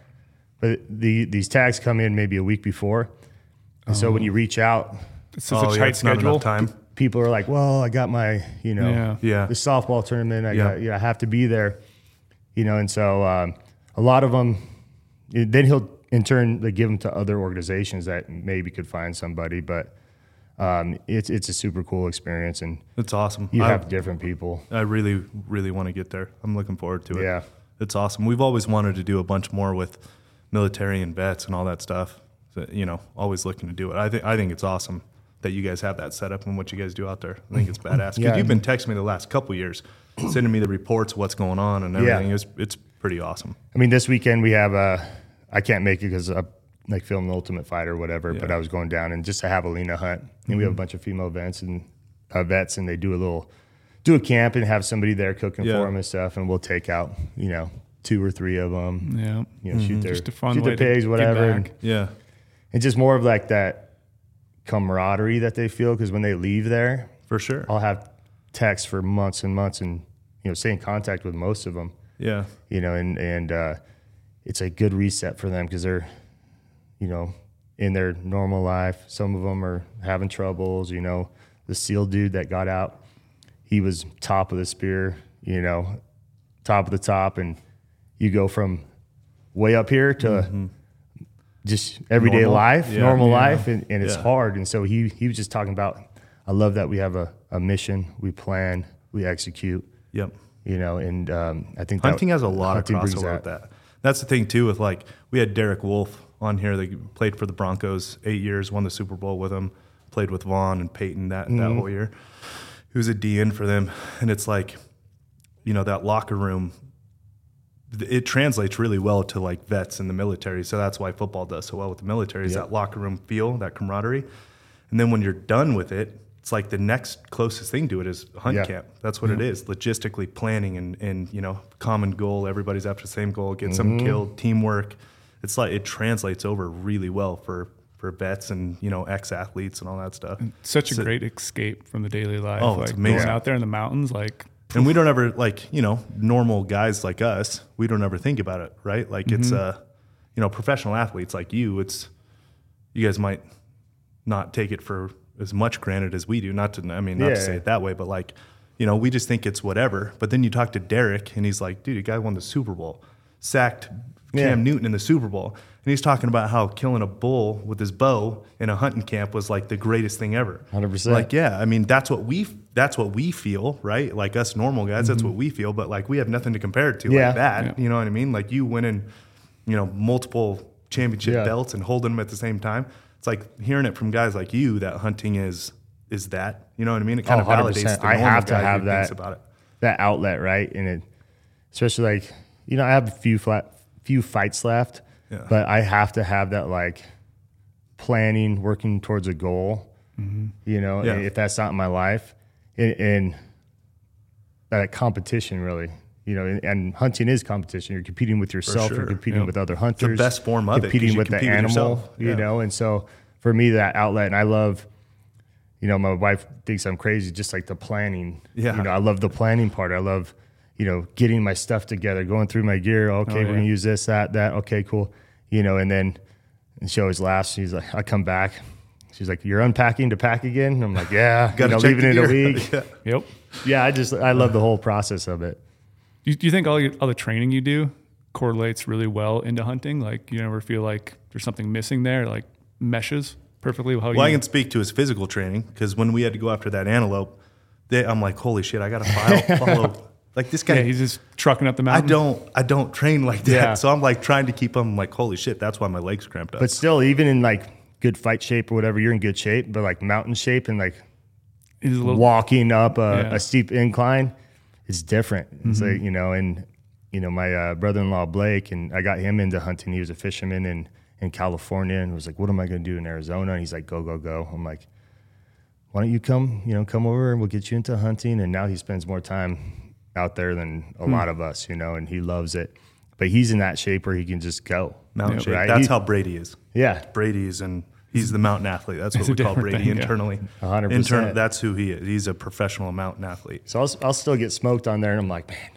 But these tags come in maybe a week before. And so when you reach out, it's such a tight schedule. Time. People are like, well, I got my, you know, the softball tournament. I got, you know, I have to be there, you know. And so a lot of them, then he'll in turn like, give them to other organizations that maybe could find somebody. But it's a super cool experience, and it's awesome. You have different people. I really, really want to get there. I'm looking forward to it. Yeah, it's awesome. We've always wanted to do a bunch more with military and vets and all that stuff. So, you know, always looking to do it. I think it's awesome that you guys have that set up and what you guys do out there. I think it's badass. Because you've been texting me the last couple of years, sending me the reports, what's going on and everything. Yeah. It's pretty awesome. I mean, this weekend we have I can't make it because I'm like filming the Ultimate Fighter or whatever, but I was going down and just to javelina hunt. And we have a bunch of female vets and vets, and they do a camp and have somebody there cooking for them and stuff. And we'll take out, you know, 2 or 3 of them. Yeah. You know, shoot their pigs, whatever. And, it's just more of like that camaraderie that they feel, because when they leave there, for sure, I'll have texts for months and months, and you know, stay in contact with most of them. Yeah, you know, and it's a good reset for them because they're, you know, in their normal life. Some of them are having troubles. You know, the SEAL dude that got out, he was top of the spear. You know, top of the top, and you go from way up here to. Just everyday life, normal life, and it's hard. And so he was just talking about, I love that we have a mission, we plan, we execute. Yep. You know, and I think hunting has a lot of crossover with that. That's the thing too with like, we had Derek Wolf on here. They played for the Broncos 8 years, won the Super Bowl with him, played with Vaughn and Peyton that whole year. He was a DN for them. And it's like, you know, that locker room, it translates really well to like vets in the military. So that's why football does so well with the military is that locker room feel, that camaraderie. And then when you're done with it, it's like the next closest thing to it is hunt camp. That's what it is. Logistically planning and, you know, common goal. Everybody's after the same goal, get someone killed, teamwork. It's like, it translates over really well for vets and, you know, ex-athletes and all that stuff. And it's a great escape from the daily life. Oh, like it's amazing. Going out there in the mountains, like, and we don't ever, like, you know, normal guys like us, we don't ever think about it, right? Like it's, you know, professional athletes like you, you guys might not take it for as much granted as we do. Not to say it that way, but like, you know, we just think it's whatever. But then you talk to Derek, and he's like, dude, the guy won the Super Bowl, sacked Cam Newton in the Super Bowl. And he's talking about how killing a bull with his bow in a hunting camp was like the greatest thing ever. 100%. Like, yeah, I mean, that's what we feel, right? Like us normal guys, that's what we feel. But like, we have nothing to compare it to like that. Yeah. You know what I mean? Like you winning, you know, multiple championship belts and holding them at the same time. It's like hearing it from guys like you that hunting is that, you know what I mean? It kind of validates the normal guy who thinks about it. That outlet, right? And it, especially like, you know, I have a few fights left, but I have to have that like planning, working towards a goal, you know, and if that's not in my life, and that competition really, you know, and hunting is competition. You're competing with yourself, you're competing with other hunters. It's the best form of competing it. Competing with the animal, you know, and so for me, that outlet, and I love, you know, my wife thinks I'm crazy, just like the planning. Yeah. You know, I love the planning part. I love, you know, getting my stuff together, going through my gear. Okay, we're going to use this, that. Okay, cool. You know, and then she always laughs. She's like, I come back. She's like, you're unpacking to pack again? And I'm like, yeah. Got to leave it in a week. Yep. Yeah, I love the whole process of it. Do you think all the training you do correlates really well into hunting? Like, you never feel like there's something missing there, like meshes perfectly with how you... Well, I can speak to his physical training, because when we had to go after that antelope, I'm like, holy shit, I got to follow... Like this guy, he's just trucking up the mountain. I don't train like that. Yeah. So I'm like trying to keep him like, holy shit, that's why my legs cramped up. But still, even in like good fight shape or whatever, you're in good shape, but like mountain shape and like walking up a steep incline is different. It's like, you know, and you know, my brother-in-law Blake, and I got him into hunting. He was a fisherman in California, and was like, what am I going to do in Arizona? And he's like, go, go, go. I'm like, why don't you come over and we'll get you into hunting. And now he spends more time out there than a lot of us, you know, and he loves it. But he's in that shape where he can just go. Mountain shape. Right? That's how Brady is. Yeah. Brady is, and he's the mountain athlete. That's what we call Brady internally. 100%. That's who he is. He's a professional mountain athlete. So I'll still get smoked on there, and I'm like, man,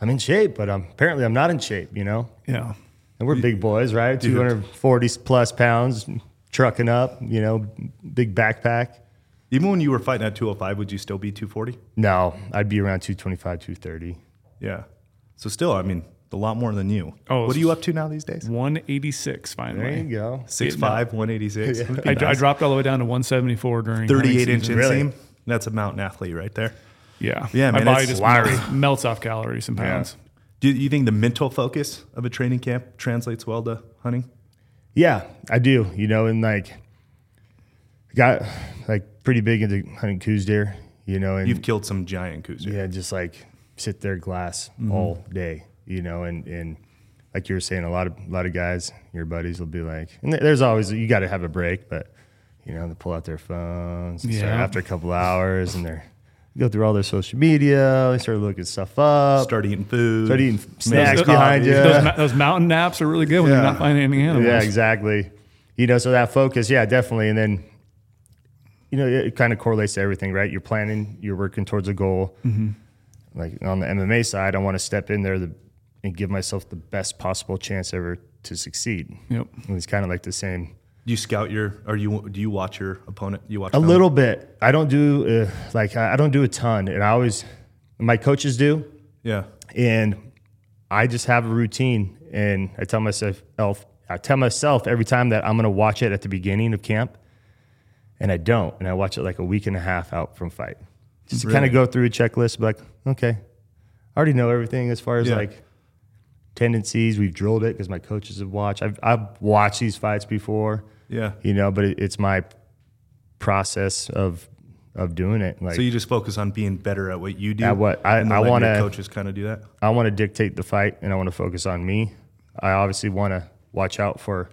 I'm in shape, but apparently I'm not in shape, you know? Yeah. And we're big boys, right? 240-plus pounds, trucking up, you know, big backpack. Even when you were fighting at 205, would you still be 240? No, I'd be around 225, 230. Yeah. So still, I mean, a lot more than you. Oh, what are you up to now these days? 186, finally. There you go. 6'5", 186. Yeah. I dropped all the way down to 174 during 38-inch inseam. Really? That's a mountain athlete right there. Yeah. Yeah, man, my body just melts off calories and pounds. Yeah. Do you think the mental focus of a training camp translates well to hunting? Yeah, I do. You know, and like, got like, pretty big into hunting coos deer, you know, and you've killed some giant coos deer. Yeah, just like sit there glass all day, you know, and like you were saying, a lot of guys, your buddies will be like, and there's always, you got to have a break, but you know, they pull out their phones and start after a couple hours, and they go through all their social media, they start looking stuff up, start eating food, start eating snacks behind you. Those mountain naps are really good when you're not finding any animals. Yeah, exactly. You know, so that focus, yeah, definitely, and then, you know, it kind of correlates to everything, right? You're planning, you're working towards a goal. Like on the MMA side, I want to step in there and give myself the best possible chance ever to succeed. Yep. And it's kind of like the same. Do you scout do you watch your opponent? You watch a little bit. I don't do, I don't do a ton. And I always, my coaches do. Yeah. And I just have a routine. And I tell myself every time that I'm going to watch it at the beginning of camp. And I don't. And I watch it like a week and a half out from fight. Just to kind of go through a checklist, like, okay, I already know everything as far as like tendencies. We've drilled it because my coaches have watched. I've watched these fights before. Yeah. You know, but it's my process of doing it. Like, so you just focus on being better at what you do? At what I want to. Coaches kind of do that? I want to dictate the fight, and I want to focus on me. I obviously want to watch out for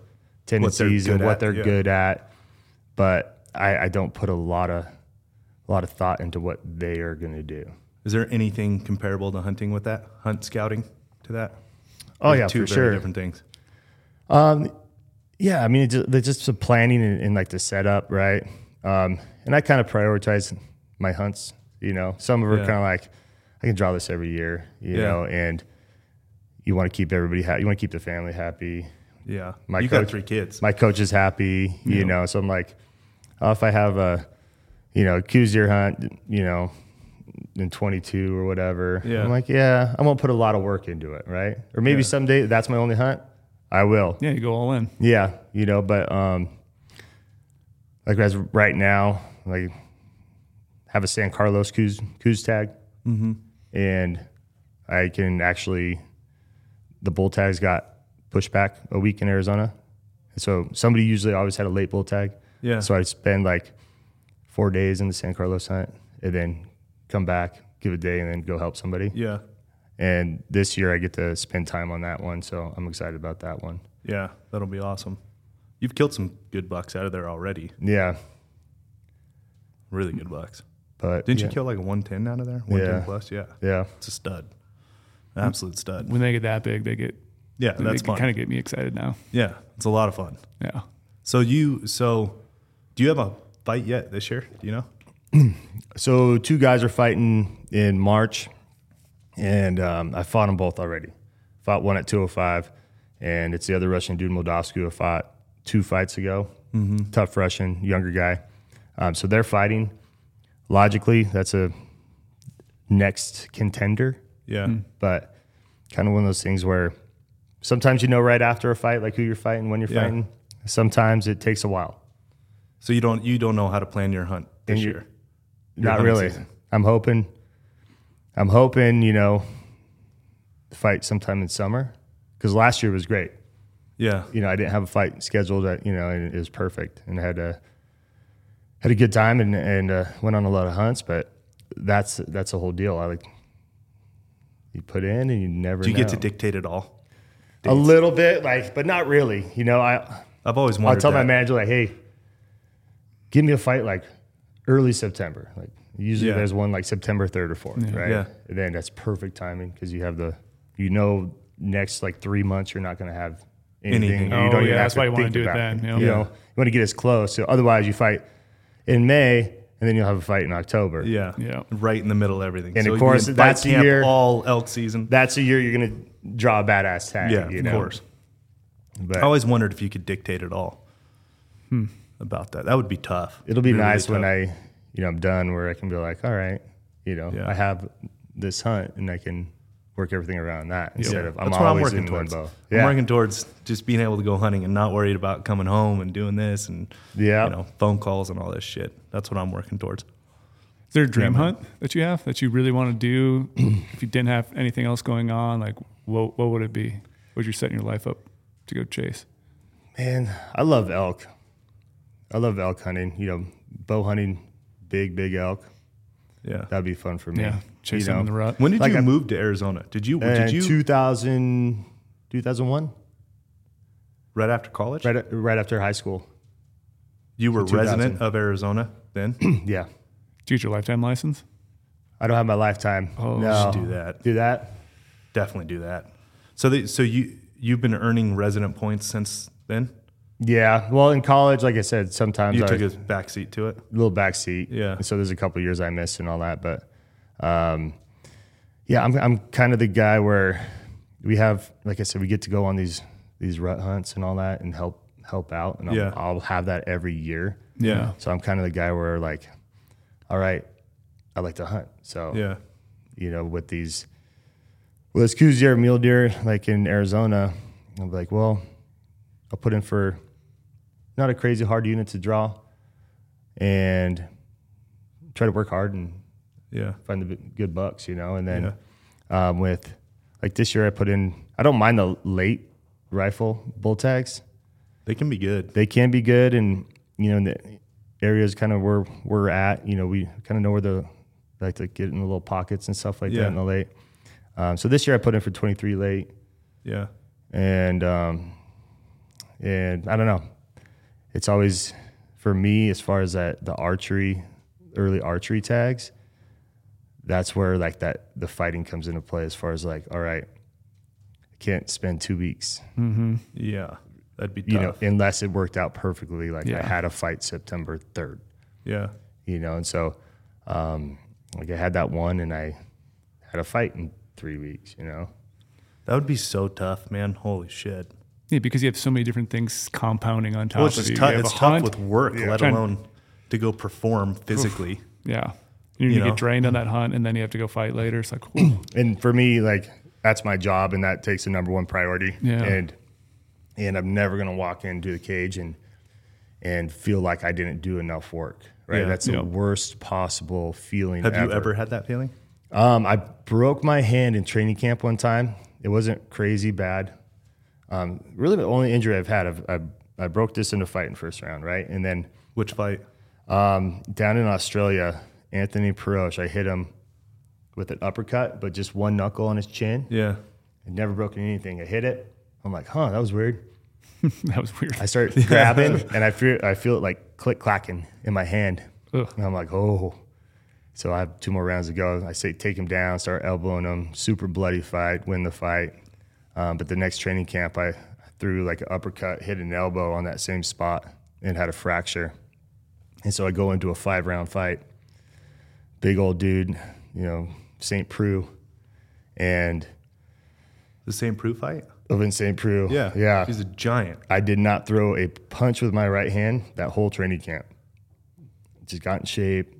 tendencies and what they're good at. But I don't put a lot of thought into what they are going to do. Is there anything comparable to hunting with that? Hunt scouting to that? Oh, like for sure. Two very different things. Yeah, I mean, it's just the planning and like the setup, right? And I kind of prioritize my hunts, you know. Some of them are kind of like, I can draw this every year, you know, and you want to keep everybody happy. You want to keep the family happy. Yeah. You got 3 kids. My coach is happy, you know, so I'm like, if I have a, you know, coos deer hunt, you know, in 22 or whatever, yeah. I'm like, yeah, I won't put a lot of work into it, right? Or maybe someday that's my only hunt. I will. Yeah, you go all in. Yeah, you know, but like as right now, like have a San Carlos coos tag, mm-hmm. and I can actually, the bull tags got pushed back a week in Arizona. So somebody usually always had a late bull tag. Yeah. So I'd spend like 4 days in the San Carlos hunt and then come back, give a day, and then go help somebody. Yeah. And this year I get to spend time on that one. So I'm excited about that one. Yeah, that'll be awesome. You've killed some good bucks out of there already. Yeah. Really good bucks. But didn't you kill like a 110 out of there? 110 plus? Yeah. Yeah. It's a stud. An absolute stud. When they get that big, they get... Yeah, that's fun. Kind of get me excited now. Yeah, it's a lot of fun. Yeah. So do you have a fight yet this year? Do you know? So two guys are fighting in March, and I fought them both already. Fought one at 205, and it's the other Russian dude, Moldovsky, who I fought 2 fights ago. Mm-hmm. Tough Russian, younger guy. So they're fighting. Logically, that's a next contender. Yeah. Mm-hmm. But kind of one of those things where sometimes you know right after a fight, like who you're fighting, when you're fighting. Sometimes it takes a while. So you don't know how to plan your hunt this year? Not really. Season. I'm hoping, you know, fight sometime in summer, because last year was great. Yeah. You know, I didn't have a fight scheduled, that, you know, and it was perfect. And I had a good time and went on a lot of hunts, but that's the whole deal. I like, you put in and you never know. Do you get to dictate it all? Dates. A little bit, like, but not really. You know, I've always wanted. I'll tell my manager, like, hey, give me a fight like early September. Like usually there's one like September 3rd or 4th, right? Yeah. And then that's perfect timing, because you have next like 3 months you're not going to have anything. Oh, you don't even that's why you want to do it then. You know? You want to get as close. So otherwise, you fight in May. And then you'll have a fight in October. Yeah, yeah, right in the middle of everything. And so of course, that's the year all elk season. That's the year you're going to draw a badass tag. Yeah, you know? Of course. But I always wondered if you could dictate it all about that. That would be tough. It'll be really nice when I, you know, I'm done, where I can be like, all right, you know, I have this hunt and I can work everything around that instead of I'm working towards. Yeah. I'm working towards just being able to go hunting and not worried about coming home and doing this and you know, phone calls and all this shit. That's what I'm working towards. Is there a dream hunt that you have that you really want to do? If you didn't have anything else going on, like what would it be? What would you set your life up to go chase? Man, I love elk. I love elk hunting. You know, bow hunting, big elk. Yeah, that'd be fun for me. Yeah, chasing in the rut. When did you move to Arizona? Did you 2001? Right after college? Right after high school. You were resident of Arizona then? Yeah. Did you get your lifetime license? I don't have my lifetime. Oh, no. You should do that. Do that? Definitely do that. So you've been earning resident points since then? Yeah. Well, in college, like I said, sometimes I took a backseat to it. A little backseat. Yeah. So there's a couple of years I missed and all that, but I'm kind of the guy where we have, like I said, we get to go on these rut hunts and all that and help out, and I'll have that every year. Yeah. So I'm kind of the guy where, like, all right, I like to hunt. So you know, with these, this coos deer, mule deer, like in Arizona, I'm like, well, I'll put in for not a crazy hard unit to draw and try to work hard and find the good bucks, you know. And then with, like, this year I put in, I don't mind the late rifle bull tags. They can be good. And, you know, in the areas kind of where we're at, you know, we kind of know where like to get in the little pockets and stuff like that in the late. So this year I put in for 23 late. Yeah. And I don't know. It's always, for me, as far as that, the archery, early archery tags, that's where, like, that the fighting comes into play, as far as, like, all right, I can't spend 2 weeks. Mm-hmm. Yeah, that'd be tough. You know, unless it worked out perfectly. Like, I had a fight September 3rd. Yeah. You know, and so, like, I had that one, and I had a fight in 3 weeks, you know. That would be so tough, man. Holy shit. Yeah, because you have so many different things compounding on top of you. It's tough with work, let alone to go perform physically. Yeah. You're going to get drained on that hunt, and then you have to go fight later. It's like, ooh. And for me, like, that's my job, and that takes the number one priority. Yeah. And I'm never going to walk into the cage and feel like I didn't do enough work, right? Yeah. That's the worst possible feeling ever. Have you ever had that feeling? I broke my hand in training camp one time. It wasn't crazy bad. Really the only injury I've had, I broke this in a fight in first round, right? And then... Which fight? Down in Australia, Anthony Perosh, I hit him with an uppercut, but just one knuckle on his chin. Yeah. I'd never broken anything. I hit it. I'm like, huh, that was weird. That was weird. I start grabbing, and I feel it like click-clacking in my hand. Ugh. And I'm like, oh. So I have two more rounds to go. I say take him down, start elbowing him, super bloody fight, win the fight. But the next training camp, I threw like an uppercut, hit an elbow on that same spot, and had a fracture. And so I go into a 5-round fight. Big old dude, Saint Prue. And the Saint Prue fight? In Saint Prue. Yeah. He's a giant. I did not throw a punch with my right hand that whole training camp. Just got in shape,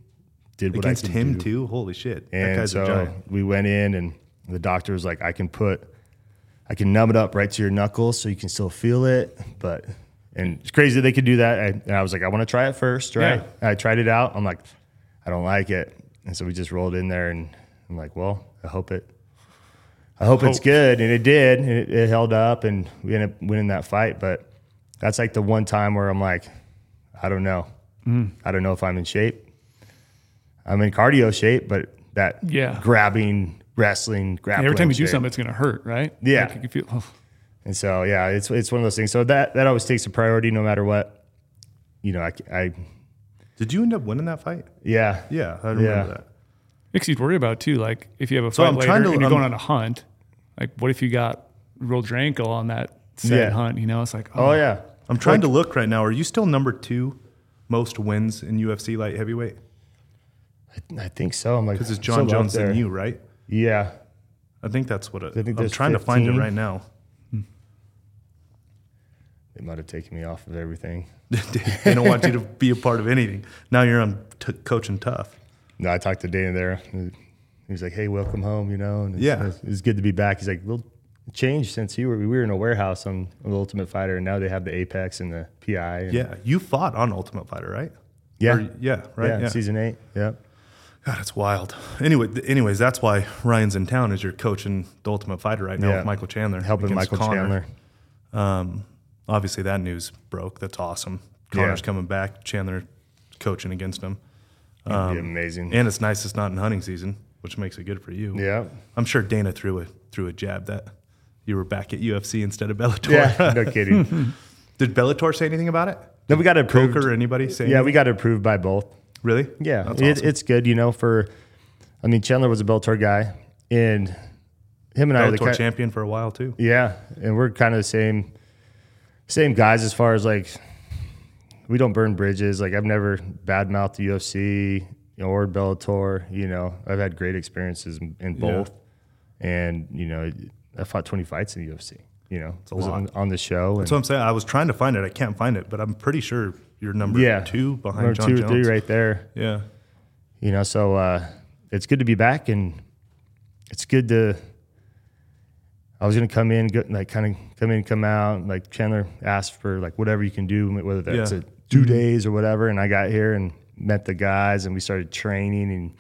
did what I could do. Against him too? Holy shit. And that guy's a giant. So we went in, and the doctor was like, I can numb it up right to your knuckles so you can still feel it. And it's crazy they could do that. And I was like, I want to try it first, right? Yeah. I tried it out. I'm like, I don't like it. And so we just rolled in there, and I'm like, well, I hope it's good. And it did. And it held up, and we ended up winning that fight. But that's like the one time where I'm like, I don't know. Mm. I don't know if I'm in shape. I'm in cardio shape, but that grabbing, wrestling, grappling. Every time you do something, it's going to hurt, right? Yeah. Like you feel, And so, it's one of those things. So that always takes a priority no matter what. Did you end up winning that fight? Yeah. Yeah, I remember that. Because you'd worry about, too, like, if you have a fight later and you're going on a hunt, like, what if you got rolled your ankle on that hunt, It's like, oh, yeah. I'm trying to look right now. Are you still number 2 most wins in UFC light heavyweight? I think so. I'm like, because it's Jon Jones and you, right? Yeah. I think that's what it is. I'm trying 15. To find it right now. They might have taken me off of everything. They don't want you to be a part of anything. Now you're on coaching tough. No, I talked to Dana there. He was like, hey, welcome home, And it's good to be back. He's like, we'll change since we were in a warehouse on the Ultimate Fighter, and now they have the Apex and the PI. And you fought on Ultimate Fighter, right? Yeah. Yeah. Season 8, yeah. God, it's wild. Anyways, that's why Ryan's in town, is you're coaching the Ultimate Fighter right now with Michael Chandler. Helping Michael Chandler. Obviously, that news broke. That's awesome. Conor's coming back. Chandler coaching against him. It'd be amazing. And it's nice it's not in hunting season, which makes it good for you. Yeah. I'm sure Dana threw a jab that you were back at UFC instead of Bellator. Yeah, no kidding. Did Bellator say anything about it? No, we got approved. Coker or anybody say anything? Yeah, we got approved by both. Really? Yeah. That's awesome. It's good, Chandler was a Bellator guy, and him and I were the Bellator champion for a while, too. Yeah, and we're kind of the same guys as far as, like, we don't burn bridges. Like, I've never badmouthed the UFC or Bellator. I've had great experiences in both. Yeah. And, I fought 20 fights in the UFC, It's a lot. On the show. That's what I'm saying. I was trying to find it. I can't find it, but I'm pretty sure you're number 2 behind Jon Jones. Number 2 or 3 right there. Yeah. So it's good to be back, and it's good to – I was going to come in, come out. Like, Chandler asked for, like, whatever you can do, whether that's 2 days or whatever. And I got here and met the guys, and we started training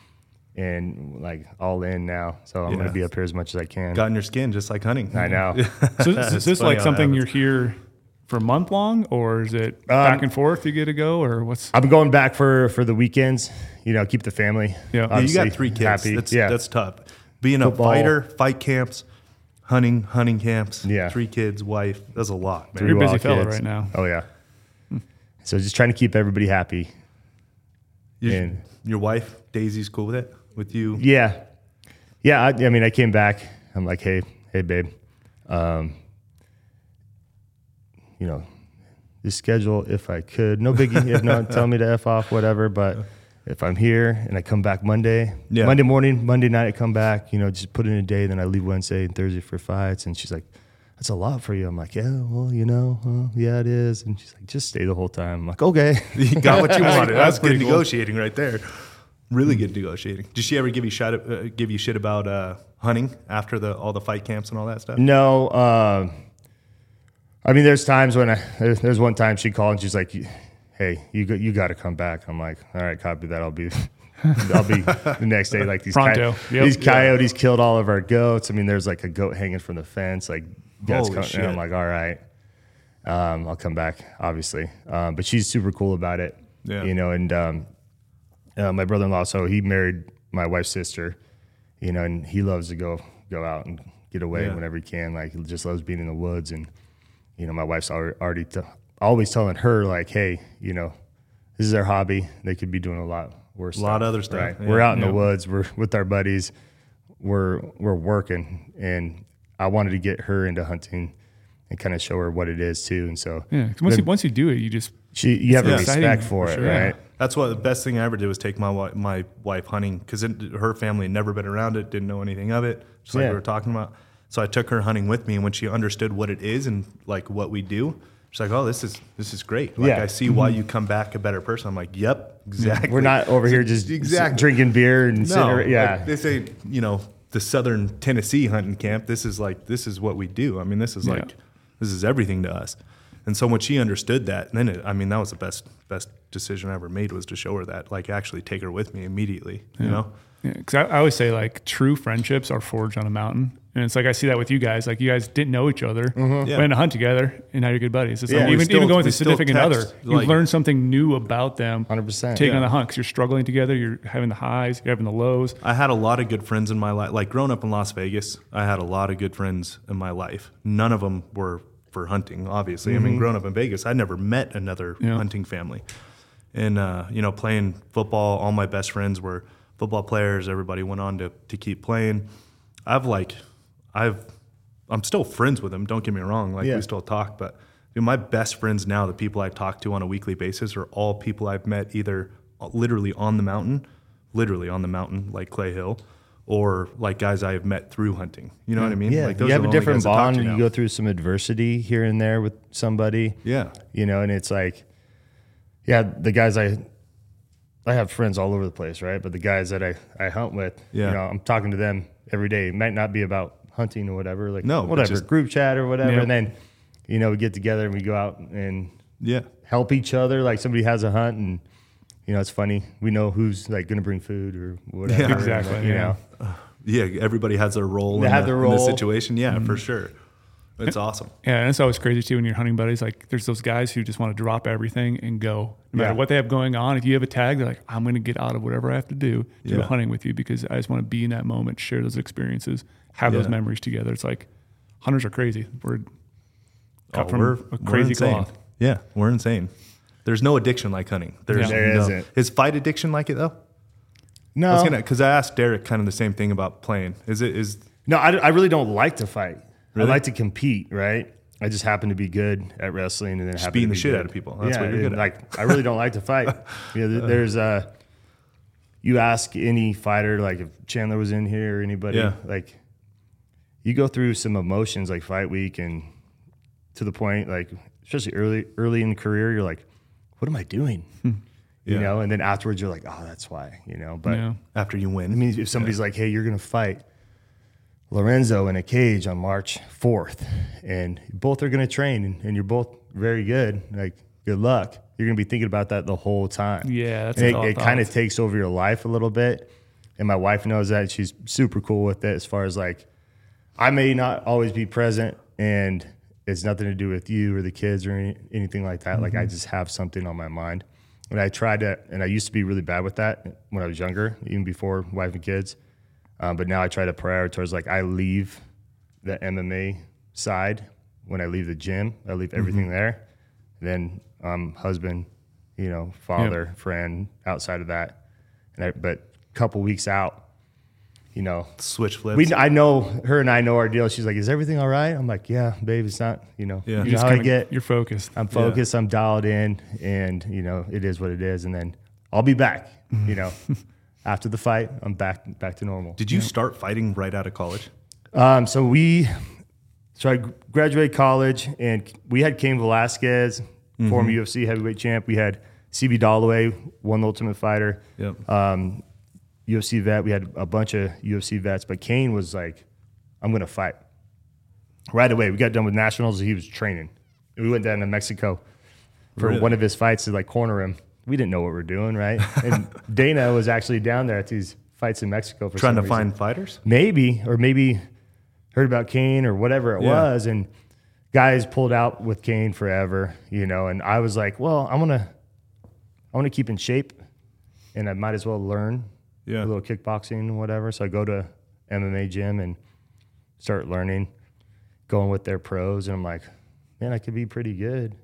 and like, all in now. So I'm going to be up here as much as I can. Got in your skin, just like hunting. I know. So is this like something you're here for a month long, or is it back and forth you get to go, or what's? I'm going back for the weekends, keep the family. Yeah, you got 3 kids. Happy. That's tough. Being Football. A fighter, fight camps. Hunting camps, 3 kids, wife. That's a lot, man. You're a busy fella right now. Oh, yeah. So just trying to keep everybody happy. Your wife, Daisy's cool with it? With you? Yeah. Yeah, I came back. I'm like, hey, babe. This schedule, if I could. No biggie. If not, tell me to F off, whatever. But if I'm here and I come back Monday morning, Monday night I come back, just put in a day, then I leave Wednesday and Thursday for fights. And she's like, that's a lot for you. I'm like, yeah, well, you know, yeah, it is. And she's like, just stay the whole time. I'm like, okay. You got what you wanted. That's good negotiating right there. Really good negotiating. Did she ever give you shit about hunting after all the fight camps and all that stuff? No. I mean, there's times when there's one time she called and she's like, hey, you got to come back. I'm like, all right, copy that. I'll be the next day. Like these coyotes killed all of our goats. I mean, there's like a goat hanging from the fence. Like, that's shit. And I'm like, all right, I'll come back, obviously. But she's super cool about it, you know. And my brother-in-law, so he married my wife's sister, you know, and he loves to go out and get away whenever he can. Like, he just loves being in the woods. And, you know, my wife's already always telling her, like, hey, you know, this is their hobby. They could be doing a lot worse stuff. A lot of other stuff. Right? Yeah. We're out in the woods. We're with our buddies. We're working. And I wanted to get her into hunting and kind of show her what it is, too. And so once you do it, you just – you have a respect for it, right? Yeah. That's what the best thing I ever did was take my wife hunting, because her family had never been around it, didn't know anything of it, just like we were talking about. So I took her hunting with me, and when she understood what it is and like what we do, she's like, "Oh, this is great. Like I see why you come back a better person." I'm like, "Yep, exactly. We're not over here just drinking beer and like, this ain't the Southern Tennessee hunting camp. This is what we do. I mean, this is everything to us." And so when she understood that, and then that was the best decision I ever made, was to show her that, like, actually take her with me immediately, you know? Yeah, because I always say, like, true friendships are forged on a mountain. And it's like, I see that with you guys. Like, you guys didn't know each other, went to hunt together, and now you're good buddies. It's like, even going with a significant other, you learn something new about them. 100%. Taking on the hunt, because you're struggling together. You're having the highs, you're having the lows. I had a lot of good friends in my life. Like, growing up in Las Vegas, I had a lot of good friends in my life. None of them were for hunting, obviously. I mean, growing up in Vegas, I never met another hunting family. And, playing football, all my best friends were football players. Everybody went on to keep playing. I'm still friends with them. Don't get me wrong. Like, we still talk, but dude, my best friends now, the people I talk to on a weekly basis, are all people I've met either literally on the mountain, like Clay Hill, or like guys I have met through hunting. You know what I mean? Yeah, like, those you have a different bond. You go through some adversity here and there with somebody. Yeah. You know, and it's like, the guys I have friends all over the place, right? But the guys that I hunt with, I'm talking to them every day. It might not be about hunting or whatever, like group chat or whatever. Yeah. And then, we get together and we go out and help each other. Like, somebody has a hunt and, it's funny. We know who's, like, going to bring food or whatever. Yeah, exactly. And, everybody has their role in the situation. Yeah, for sure. It's awesome. Yeah, and it's always crazy, too, when you're hunting buddies. Like, there's those guys who just want to drop everything and go. No matter what they have going on, if you have a tag, they're like, I'm going to get out of whatever I have to do to go hunting with you, because I just want to be in that moment, share those experiences, have those memories together. It's like, hunters are crazy. We're cut from a crazy cloth. Yeah, we're insane. There's no addiction like hunting. There isn't. Is fight addiction like it, though? No. Because I asked Derek kind of the same thing about playing. No, I really don't like to fight. Really? I like to compete, right? I just happen to be good at wrestling, and then just beating the shit out of people. That's what you're good at. Like, I really don't like to fight. There's you ask any fighter, like if Chandler was in here or anybody, like, you go through some emotions, like fight week, and to the point, like, especially early in the career, you're like, what am I doing? And then afterwards you're like, oh, that's why, but after you win, I mean, if somebody's like, hey, you're going to fight Lorenzo in a cage on March 4th, and both are going to train, and you're both very good, like, good luck. You're going to be thinking about that the whole time. Yeah, that's it kind of takes over your life a little bit. And my wife knows that. She's super cool with it, as far as, like, I may not always be present, and it's nothing to do with you or the kids or anything like that. Mm-hmm. Like, I just have something on my mind. And I used to be really bad with that when I was younger, even before wife and kids. But now I try to prioritize, like, I leave the MMA side when I leave the gym. I leave everything there. Then I'm husband, father, friend, outside of that. But a couple weeks out, switch flips. I know her, and I know our deal. She's like, is everything all right? I'm like, yeah, babe, it's not, you know how I get. You're focused. I'm focused. Yeah. I'm dialed in, and, it is what it is. And then I'll be back, After the fight, I'm back to normal. Did you start fighting right out of college? So we So I graduated college, and we had Cain Velasquez, former UFC heavyweight champ. We had CB Dalloway, won the Ultimate Fighter. Yep. UFC vet. We had a bunch of UFC vets, but Cain was like, I'm going to fight. Right away, we got done with nationals, and he was training. And we went down to Mexico for one of his fights to like corner him. We didn't know what we were doing, right? And Dana was actually down there at these fights in Mexico for trying to find fighters? Maybe heard about Cain or whatever it was, and guys pulled out with Cain forever, you know, and I was like, well, I want to keep in shape, and I might as well learn a little kickboxing or whatever. So I go to MMA gym and start learning, going with their pros, and I'm like, man, I could be pretty good.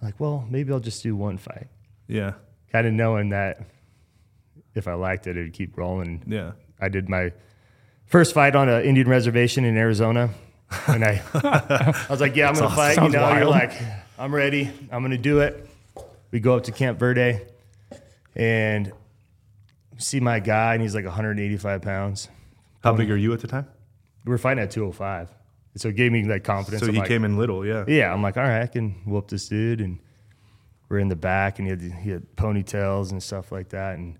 I'm like, well, maybe I'll just do one fight. Yeah. Kind of knowing that if I liked it, it would keep rolling. Yeah. I did my first fight on an Indian reservation in Arizona, and I was like, yeah, I'm going to fight. You know, wild. You're like, I'm ready. I'm going to do it. We go up to Camp Verde and see my guy, and he's like 185 pounds. How big are you at the time? We were fighting at 205. So it gave me that confidence. So he came in little, yeah. Yeah, I'm like, all right, I can whoop this dude. And we're in the back, and he had ponytails and stuff like that, and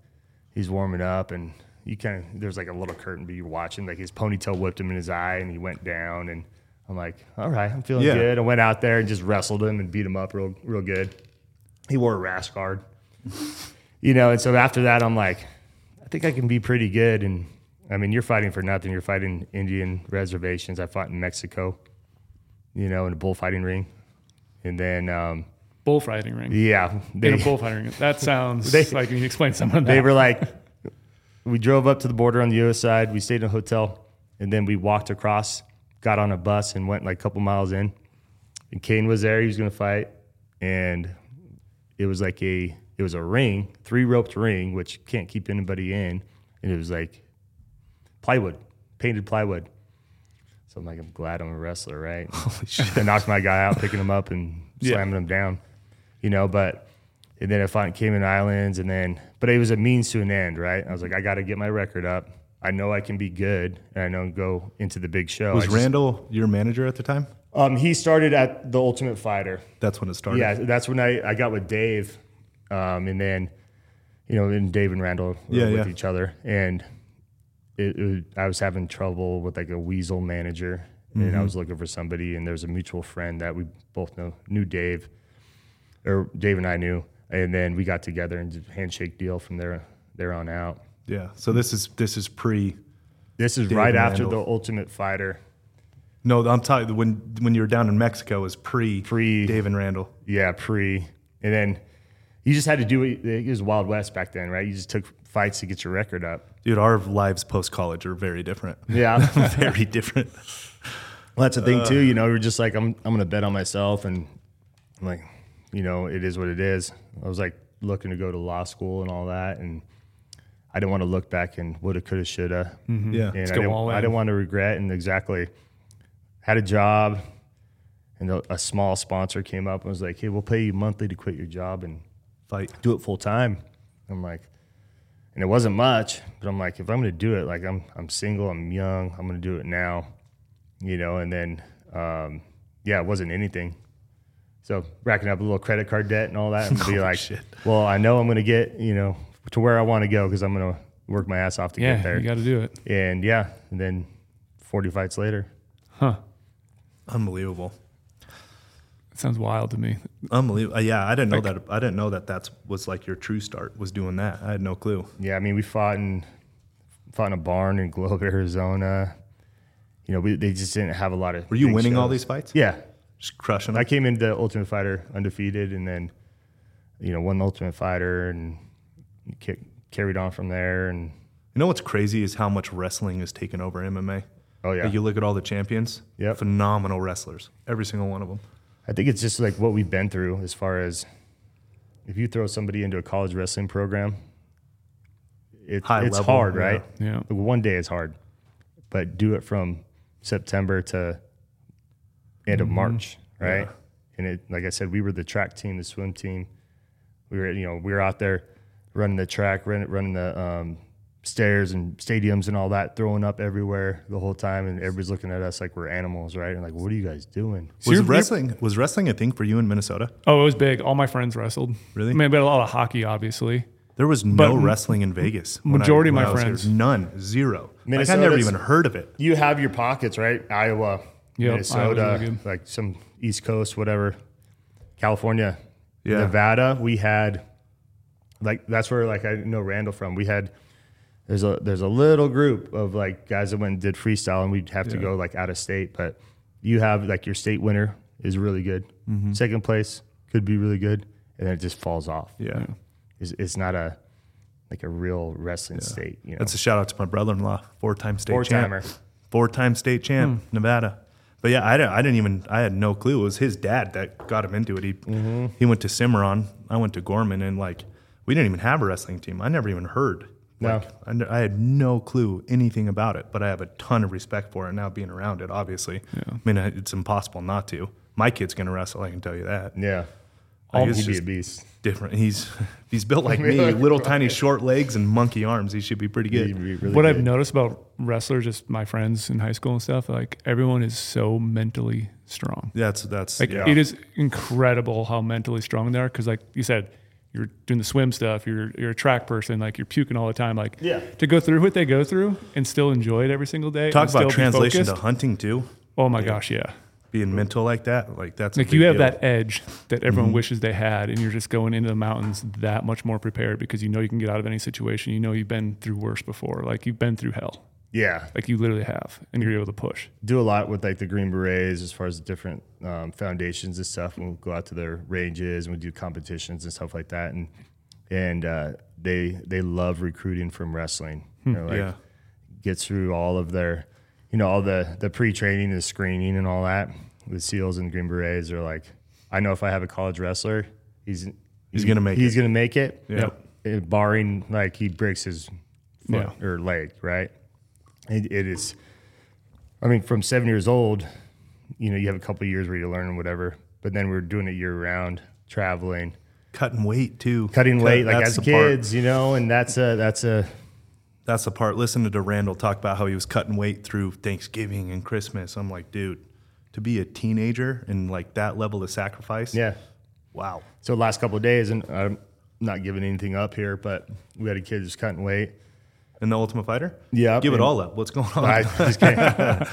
he's warming up, and you kind of, there's like a little curtain, but you're watching, like his ponytail whipped him in his eye, and he went down, and I'm like, all right, I'm feeling good. I went out there and just wrestled him and beat him up real good. He wore a rash guard, you know, and so after that, I'm like, I think I can be pretty good. And I mean, you're fighting for nothing. You're fighting Indian reservations. I fought in Mexico, you know, in a bullfighting ring. And then bullfighting ring? Yeah. In a bullfighting ring. That sounds like you explain some of that. They were like, we drove up to the border on the U.S. side. We stayed in a hotel, and then we walked across, got on a bus, and went like a couple miles in. And Cain was there. He was going to fight. And it was like it was a ring, three-roped ring, which can't keep anybody in. And it was like plywood, painted plywood. So I'm like, I'm glad I'm a wrestler, right? Holy shit. I knocked my guy out, picking him up and slamming him down, you know, and then I fought in Cayman Islands, but it was a means to an end, right? I was like, I got to get my record up. I know I can be good, and I know go into the big show. Was Randall your manager at the time? He started at the Ultimate Fighter. That's when it started? Yeah, that's when I got with Dave, and then, you know, and Dave and Randall with each other, and I was having trouble with like a weasel manager, and I was looking for somebody, and there's a mutual friend that we both knew Dave, or Dave and I knew, and then we got together and did a handshake deal from there on out. Yeah. So this is pre. This is Dave right after the Ultimate Fighter. No, I'm telling you, when you were down in Mexico, it was pre Dave and Randall. Yeah, pre, and then you just had to do it was Wild West back then, right? You just took fights to get your record up. Dude, our lives post-college are very different. Yeah. Very different. Well, that's the thing, too. You know, we're just like, I'm going to bet on myself. And I'm like, you know, it is what it is. I was like looking to go to law school and all that. And I didn't want to look back and woulda, coulda, shoulda. Mm-hmm. Yeah. And I didn't want to regret. And exactly. Had a job. And a small sponsor came up and was like, hey, we'll pay you monthly to quit your job and fight. Do it full-time. I'm like... And it wasn't much, but I'm like, if I'm going to do it, like I'm single, I'm young, I'm going to do it now, you know. And then, it wasn't anything. So racking up a little credit card debt and all that, and be like, shit. Well, I know I'm going to get, you know, to where I want to go because I'm going to work my ass off to get there. Yeah, you got to do it. And and then 40 fights later. Huh. Unbelievable. It sounds wild to me. Unbelievable. Yeah, I didn't know that. I didn't know that was like your true start was doing that. I had no clue. Yeah, I mean, we fought in a barn in Globe, Arizona. You know, they just didn't have a lot of. Were you winning all these fights? Yeah, just crushing them. I came into Ultimate Fighter undefeated, and then, you know, won the Ultimate Fighter and carried on from there. And you know what's crazy is how much wrestling has taken over MMA. Oh yeah. Like you look at all the champions. Yeah. Phenomenal wrestlers, every single one of them. I think it's just like what we've been through as far as if you throw somebody into a college wrestling program, it's hard, right? Yeah. One day it's hard, but do it from September to end of March, right? Yeah. And it, like I said, we were the track team, the swim team. We were out there running the track, running the stairs and stadiums and all that, throwing up everywhere the whole time, and everybody's looking at us like we're animals, right? And like, what are you guys doing? So was wrestling a thing for you in Minnesota? Oh, it was big. All my friends wrestled. Really? I mean, but a lot of hockey, obviously. There was no wrestling in Vegas. Majority of my friends. None. Zero. Like, I never even heard of it. You have your pockets, right? Iowa, yep, Minnesota, really, like some East Coast, whatever. California, yeah. Nevada. We had, like, that's where, like, I know Randall from. We had, there's a little group of, like, guys that went and did freestyle, and we'd have to go, like, out of state. But you have, like, your state winner is really good. Mm-hmm. Second place could be really good. And then it just falls off. Yeah. You know? It's not a like a real wrestling state. You know? That's a shout out to my brother-in-law, four-time state champ, Nevada. But yeah, I had no clue. It was his dad that got him into it. He went to Cimarron. I went to Gorman, and like we didn't even have a wrestling team. I never even heard. Like, no, I had no clue anything about it. But I have a ton of respect for it now, being around it. Obviously, I mean it's impossible not to. My kid's gonna wrestle. I can tell you that. Yeah. Like he'd be a beast. Different. He's built like me, little tiny short legs and monkey arms. He should be pretty good. Be really what good. I've noticed about wrestlers, just my friends in high school and stuff, like everyone is so mentally strong. That's like it is incredible how mentally strong they are. Because like you said, you're doing the swim stuff. You're a track person. Like you're puking all the time. Like to go through what they go through and still enjoy it every single day. Talk about translation to hunting too. Oh my gosh, yeah. Being mental like that, like that's like you have deal. That edge that everyone wishes they had, and you're just going into the mountains that much more prepared because you know you can get out of any situation. You know you've been through worse before, like you've been through hell. Yeah, like you literally have, and you're able to push. Do a lot with like the Green Berets as far as the different foundations and stuff. And we'll go out to their ranges and we do competitions and stuff like that. And they love recruiting from wrestling. You know, like gets through all of their. You know, all the pre-training, the screening and all that, the SEALs and Green Berets are like, I know if I have a college wrestler, he's going to make it. He's going to make it, barring like he breaks his foot or leg, right? It is, I mean, from 7 years old, you know, you have a couple of years where you learn and whatever, but then we're doing it year-round, traveling. Cutting weight, too. Cutting weight, like as kids, part. You know, and that's a... That's the part. Listening to Randall talk about how he was cutting weight through Thanksgiving and Christmas. I'm like, dude, to be a teenager and like that level of sacrifice. Yeah. Wow. So last couple of days, and I'm not giving anything up here, but we had a kid just cutting weight. And the Ultimate Fighter? Yeah. Give it all up. What's going on? I just can't. I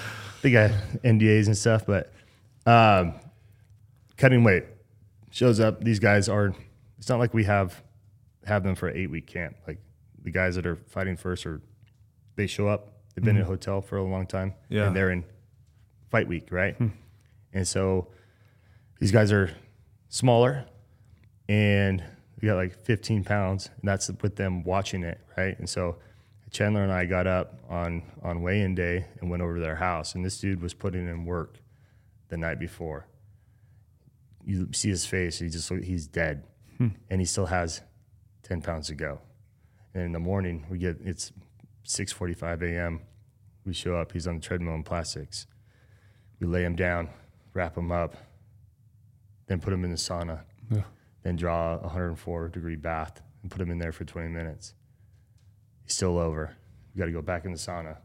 think I have NDAs and stuff, but cutting weight shows up. These guys are, it's not like we have them for an 8-week camp. Like, the guys that are fighting first, or they show up, they've been in a hotel for a long time, and they're in fight week, right? And so these guys are smaller, and we got like 15 pounds, and that's with them watching it, right? And so Chandler and I got up on weigh-in day and went over to their house, and this dude was putting in work the night before. You see his face, he's dead, and he still has 10 pounds to go. And in the morning, it's 6:45 a.m. We show up. He's on the treadmill in plastics. We lay him down, wrap him up, then put him in the sauna, then draw a 104-degree bath and put him in there for 20 minutes. He's still over. We got to go back in the sauna,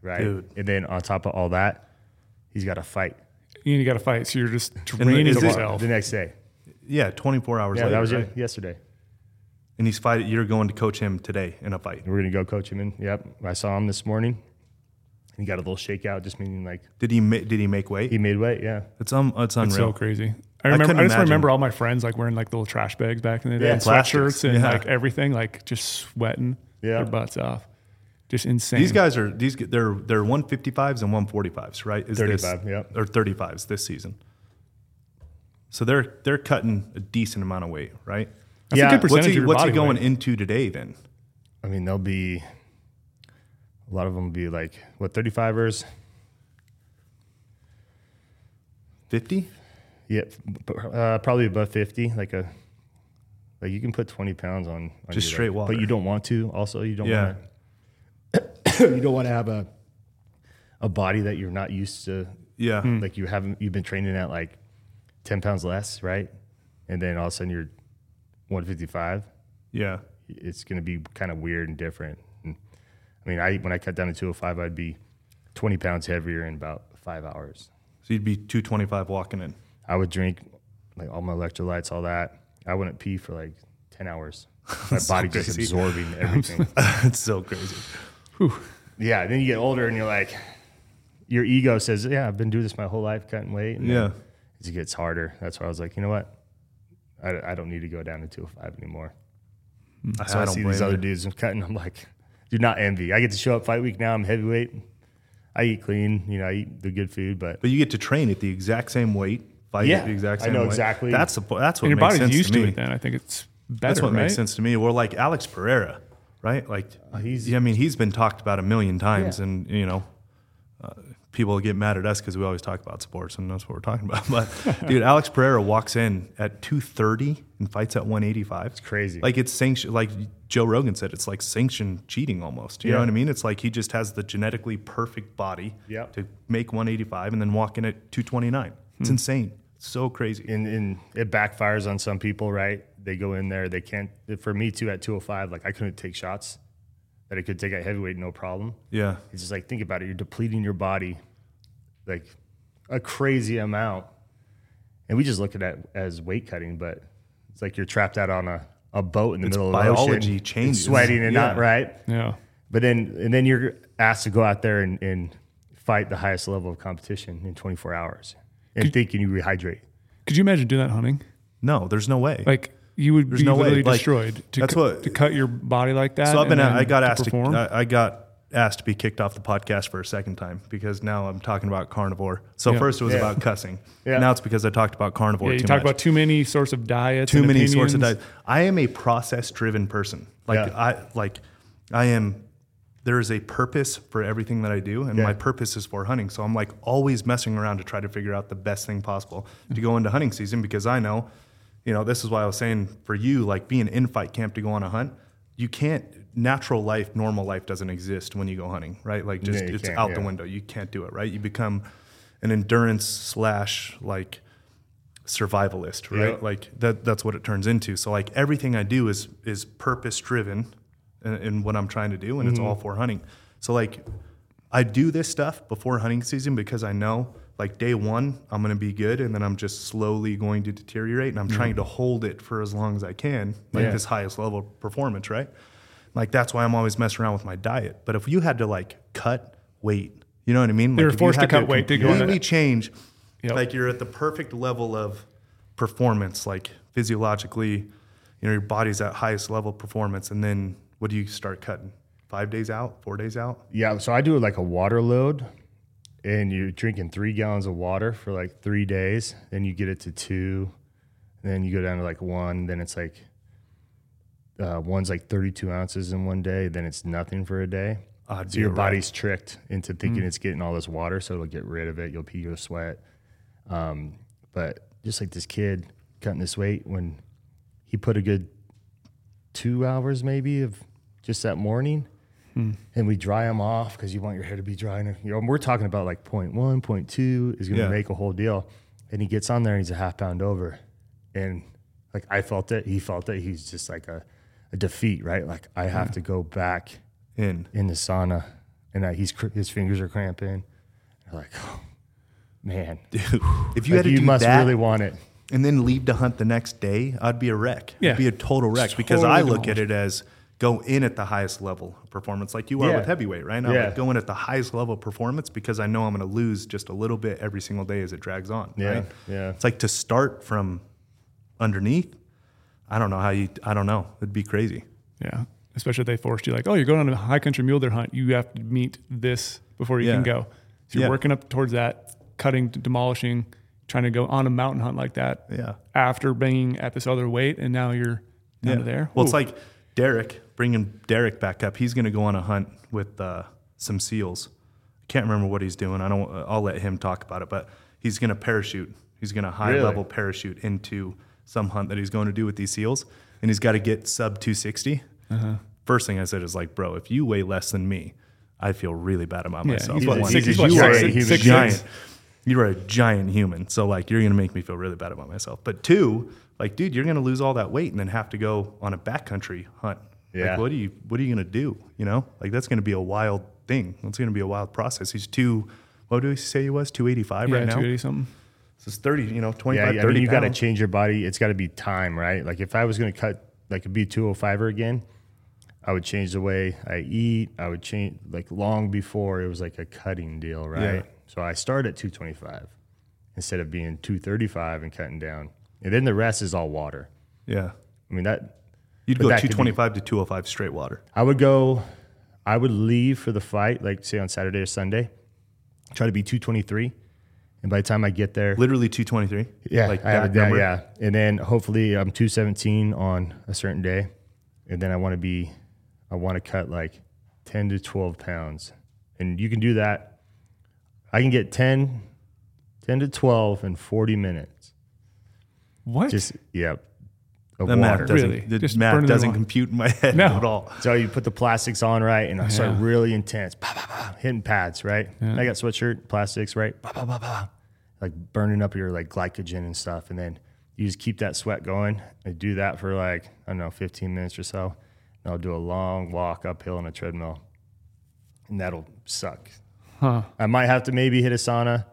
right? Dude. And then on top of all that, he's got to fight. You got to fight, so you're just draining yourself. The next day. Yeah, 24 hours later. Yeah, that was right? Yesterday. And he's fighting. You're going to coach him today in a fight. We're going to go coach him in. Yep. I saw him this morning. He got a little shakeout, just meaning like. Did he make weight? He made weight. Yeah. It's unreal. It's so crazy. I just remember all my friends like wearing like little trash bags back in the day, and sweatshirts and like everything, like just sweating their butts off. Just insane. These guys are they're 155s and 145s, right? 35. Yep. Or 35s this season. So they're cutting a decent amount of weight, right? That's a good percentage. What's he going into today then? I mean, they'll be a lot of them will be like 35ers, 50. Yeah, probably above 50. Like you can put 20 pounds on just straight water, but you don't want to. Also, you don't want to. You don't want to have a body that you're not used to. Yeah, like you've been training at like 10 pounds less, right? And then all of a sudden you're 155. Yeah, it's going to be kind of weird and different. And I mean, when I cut down to 205, I'd be 20 pounds heavier in about 5 hours. So you'd be 225 walking in. I would drink like all my electrolytes, all that. I wouldn't pee for like 10 hours. My body so just absorbing everything. It's so crazy. Whew. Yeah, then you get older and you're like, your ego says, yeah, I've been doing this my whole life, cutting weight. And yeah. As it gets harder. That's why I was like, you know what? I don't need to go down to 205 anymore. So I see these other dudes cutting. I'm like, do not envy. I get to show up fight week now. I'm heavyweight. I eat clean. You know, I eat the good food. But you get to train at the exact same weight, fight at the exact same weight. I know exactly. That's what makes sense to me. Your body's used to it then. I think it's better, that's what makes sense to me. We're like Alex Pereira, right? Like, he's been talked about a million times. Yeah. And, you know, people get mad at us because we always talk about sports, and that's what we're talking about. But, dude, Alex Pereira walks in at 230 and fights at 185. It's crazy. Like, it's sanctioned. Like Joe Rogan said, it's like sanctioned cheating almost. You know what I mean? It's like he just has the genetically perfect body to make 185 and then walk in at 229. It's insane. It's so crazy. And it backfires on some people, right? They go in there. They can't. For me, too, at 205, like, I couldn't take shots that I could take at heavyweight, no problem. Yeah. It's just like, think about it. You're depleting your body like a crazy amount. And we just look at it as weight cutting, but it's like you're trapped out on a boat in the middle of the ocean. Biology changes. Sweating and not, right? Yeah. But then you're asked to go out there and fight the highest level of competition in 24 hours and thinking you rehydrate. Could you imagine doing that hunting? No, there's no way. Like, you would be literally destroyed to cut your body like that. So I got asked to be kicked off the podcast for a second time because now I'm talking about carnivore. So first it was about cussing. Yeah. Now it's because I talked about carnivore too much. You talked about too many sorts of diets. Too many sorts of diets. I am a process-driven person. There is a purpose for everything that I do, and my purpose is for hunting. So I'm like always messing around to try to figure out the best thing possible to go into hunting season because I know. You know, this is why I was saying for you, like being in fight camp to go on a hunt, you can't, normal life doesn't exist when you go hunting, right? Like just it's out the window. You can't do it, right? You become an endurance / like survivalist, right? Yep. Like that's what it turns into. So like everything I do is purpose driven in what I'm trying to do, and it's all for hunting. So like I do this stuff before hunting season because I know like day one, I'm going to be good, and then I'm just slowly going to deteriorate, and I'm trying to hold it for as long as I can, like this highest level of performance, right? Like that's why I'm always messing around with my diet. But if you had to like cut weight, you know what I mean? Like they were forced to cut weight to go into change. Yep. Like you're at the perfect level of performance, like physiologically, you know, your body's at highest level performance, and then what do you start cutting? 5 days out, 4 days out? Yeah, so I do like a water load. And you're drinking 3 gallons of water for like 3 days. Then you get it to 2. Then you go down to like 1. Then it's like one's like 32 ounces in one day. Then it's nothing for a day. So your body's tricked into thinking it's getting all this water. So it'll get rid of it. You'll pee, you'll sweat. But just like this kid cutting this weight, when he put a good 2 hours maybe of just that morning. And we dry them off because you want your hair to be dry. And you know, we're talking about like 0.1, 0.2 is going to make a whole deal. And he gets on there and he's a half pound over. And like I felt it, he felt it. He's just like a defeat, right? Like I have to go back in the sauna. And his fingers are cramping. You're like, oh, man. Dude, if you like had to you do must that, really want it. And then leave to hunt the next day, I'd be a wreck. Yeah. I'd be a total wreck because I look at it as – go in at the highest level of performance like you are with heavyweight, right? I'm like going at the highest level of performance because I know I'm going to lose just a little bit every single day as it drags on, right? Yeah. It's like to start from underneath, I don't know. It'd be crazy. Yeah, especially if they forced you like, oh, you're going on a high country mule deer hunt. You have to meet this before you can go. So you're working up towards that, cutting, demolishing, trying to go on a mountain hunt like that after being at this other weight, and now you're down to there. Well, it's like bringing Derek back up. He's going to go on a hunt with some seals. I can't remember what he's doing. I'll let him talk about it, but he's going to parachute. He's going to high-level parachute into some hunt that he's going to do with these seals, and he's got to get sub 260. Uh-huh. First thing I said is like, bro, if you weigh less than me, I feel really bad about myself. You are a giant human, so like you're going to make me feel really bad about myself. But two, like, dude, you're going to lose all that weight and then have to go on a backcountry hunt Yeah. Like, what are you going to do? You know, like, that's going to be a wild thing. It's going to be a wild process. He's what do we say he was? 285 right now? 280 something. So it's 30, 25, 30 you got to change your body. It's got to be time, right? Like, if I was going to cut, like, a B205er again, I would change the way I eat. I would change, like, long before it was like a cutting deal, right? Yeah. So I started at 225 instead of being 235 and cutting down. And then the rest is all water. Yeah. I mean, that... You'd go 225 to 205 straight water. I would leave for the fight, like, say, on Saturday or Sunday, try to be 223. And by the time I get there... Literally 223? Yeah. Like that number? Yeah. And then hopefully I'm 217 on a certain day. And then I want to cut like 10 to 12 pounds. And you can do that. I can get 10 to 12 in 40 minutes. What? Just, yeah. The math doesn't, really? The math doesn't compute in my head at all. So you put the plastics on, right? And I start really intense, bah, bah, bah, hitting pads, right? Yeah. I got sweatshirt, plastics, right? Bah, bah, bah, bah. Like burning up your like glycogen and stuff. And then you just keep that sweat going. I do that for like, 15 minutes or so. And I'll do a long walk uphill on a treadmill. And that'll suck. Huh. I might have to maybe hit a sauna,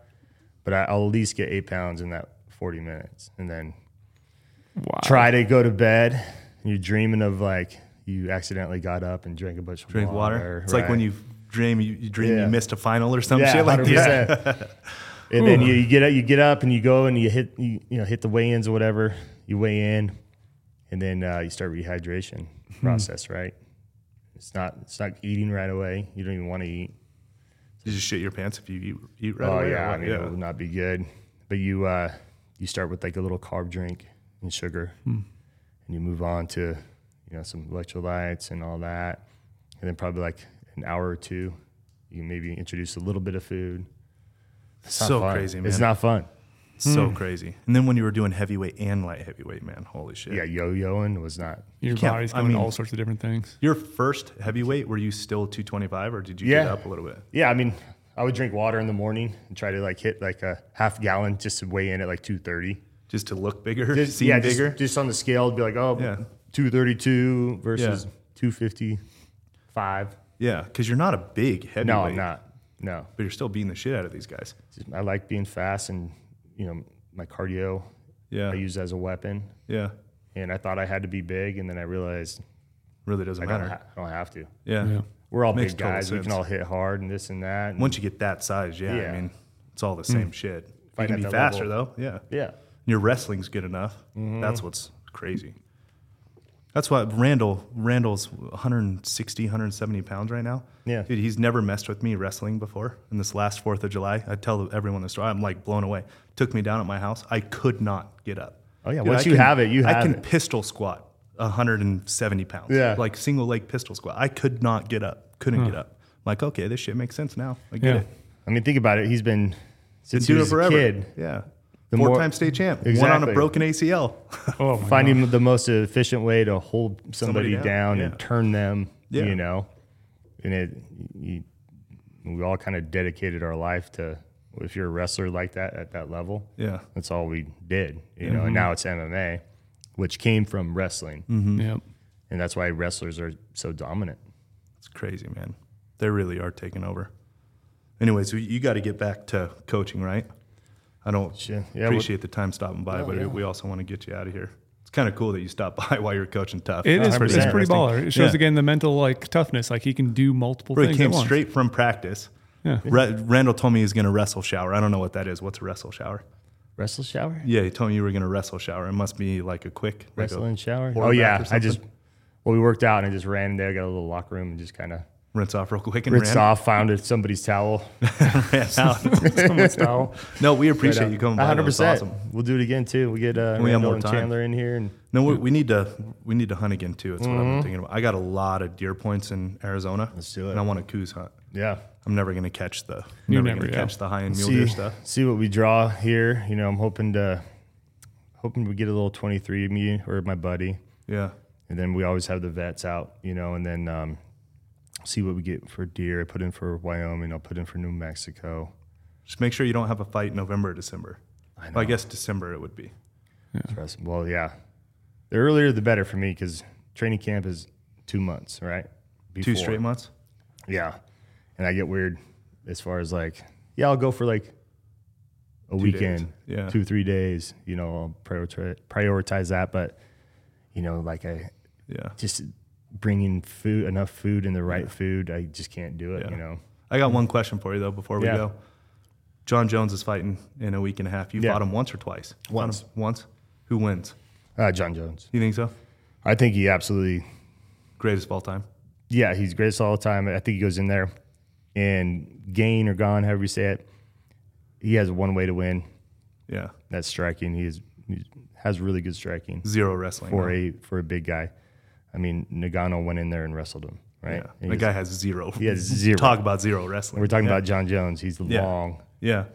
but I'll at least get 8 pounds in that 40 minutes. And then... Wow. Try to go to bed, and you're dreaming of like you accidentally got up and drank a bunch of water. It's like when you dream you missed a final or some shit like that. And then you get up and you go and you hit hit the weigh-ins or whatever. You weigh in, and then you start rehydration process. Right? It's not eating right away. You don't even want to eat. You just shit your pants if you eat right away. Oh yeah, it would not be good. But you start with like a little carb drink. And sugar, and you move on to, some electrolytes and all that, and then probably like an hour or two, you maybe introduce a little bit of food. It's so crazy, man. It's not fun. So crazy. And then when you were doing heavyweight and light heavyweight, man, holy shit. Yeah, yo-yoing was not. Your body's going all sorts of different things. Your first heavyweight, were you still 225, or did you get up a little bit? Yeah, I mean, I would drink water in the morning and try to like hit like a half gallon just to weigh in at like 230. Just to look bigger, seem bigger? Just on the scale, it'd be like, 232 versus 255. Yeah, because you're not a big heavyweight. No, I'm not. No. But you're still beating the shit out of these guys. I like being fast and, my cardio I use as a weapon. Yeah. And I thought I had to be big, and then I realized... Really doesn't matter. I don't have to. Yeah. We're all big guys. We can all hit hard and this and that. And once you get that size, I mean, it's all the same shit. You can be faster, though. Yeah. Yeah. Your wrestling's good enough. Mm-hmm. That's what's crazy. That's why Randall's 160, 170 pounds right now. Yeah. Dude, he's never messed with me wrestling before. And this last 4th of July, I tell everyone the story. I'm like blown away. Took me down at my house. I could not get up. Oh, yeah. Dude, I can pistol squat 170 pounds. Yeah. Like single leg pistol squat. I could not get up. Couldn't get up. I'm like, okay, this shit makes sense now. I get it. I mean, think about it. He's been since he was a kid. Yeah. Four-time state champ, exactly. One on a broken ACL. Oh, finding the most efficient way to hold somebody down and turn them, And we all kind of dedicated our life to, if you're a wrestler like that at that level, that's all we did, you know, and now it's MMA, which came from wrestling. Mm-hmm. Yep. And that's why wrestlers are so dominant. It's crazy, man. They really are taking over. Anyways, you got to get back to coaching, right? I don't appreciate the time stopping by, but we also want to get you out of here. It's kind of cool that you stop by while you're coaching tough. It's pretty baller. It shows, again, the mental like toughness. Like he can do multiple things at once. He came straight from practice. Yeah. Randall told me he's going to wrestle shower. I don't know what that is. What's a wrestle shower? Wrestle shower? Yeah, he told me you were going to wrestle shower. It must be like a quick wrestling shower. Oh, yeah. We worked out and I just ran in there, got a little locker room and just kind of. Rinse off real quick and found somebody's towel. Ran out. Someone's towel. No, we appreciate you coming by. 100%. Awesome. We'll do it again too. We get Randall and Chandler in here. And we need to hunt again too. That's what I've been thinking about. I got a lot of deer points in Arizona. Let's do it. And I want to coos hunt. Yeah. I'm never going to catch the high-end mule deer stuff. See what we draw here. I'm hoping we get a little 23, me or my buddy. Yeah. And then we always have the vets out, and then see what we get for deer. I put in for Wyoming. I'll put in for New Mexico. Just make sure you don't have a fight in November or December. I know. Well, I guess December it would be. Yeah. Well, yeah. The earlier the better for me because training camp is 2 months, right? Before. 2 straight months? Yeah. And I get weird as far as like, yeah, I'll go for like a weekend, 2-3 days, you know, I'll prioritize that. But, you know, like just bringing food, enough food and the right food, I just can't do it, you know. I got one question for you, though, before we go. Jon Jones is fighting in a week and a half. You fought him once or twice? Once. Once? Who wins? Jon Jones. You think so? I think he absolutely... Greatest of all time? Yeah, he's greatest of all time. I think he goes in there and gain or gone, however you say it, he has one way to win. Yeah. That's striking. He has really good striking. Zero wrestling. For a big guy. I mean, Nagano went in there and wrestled him, right? Yeah. The guy has zero. He has zero. Talk about zero wrestling. We're talking about Jon Jones. He's long. Yeah.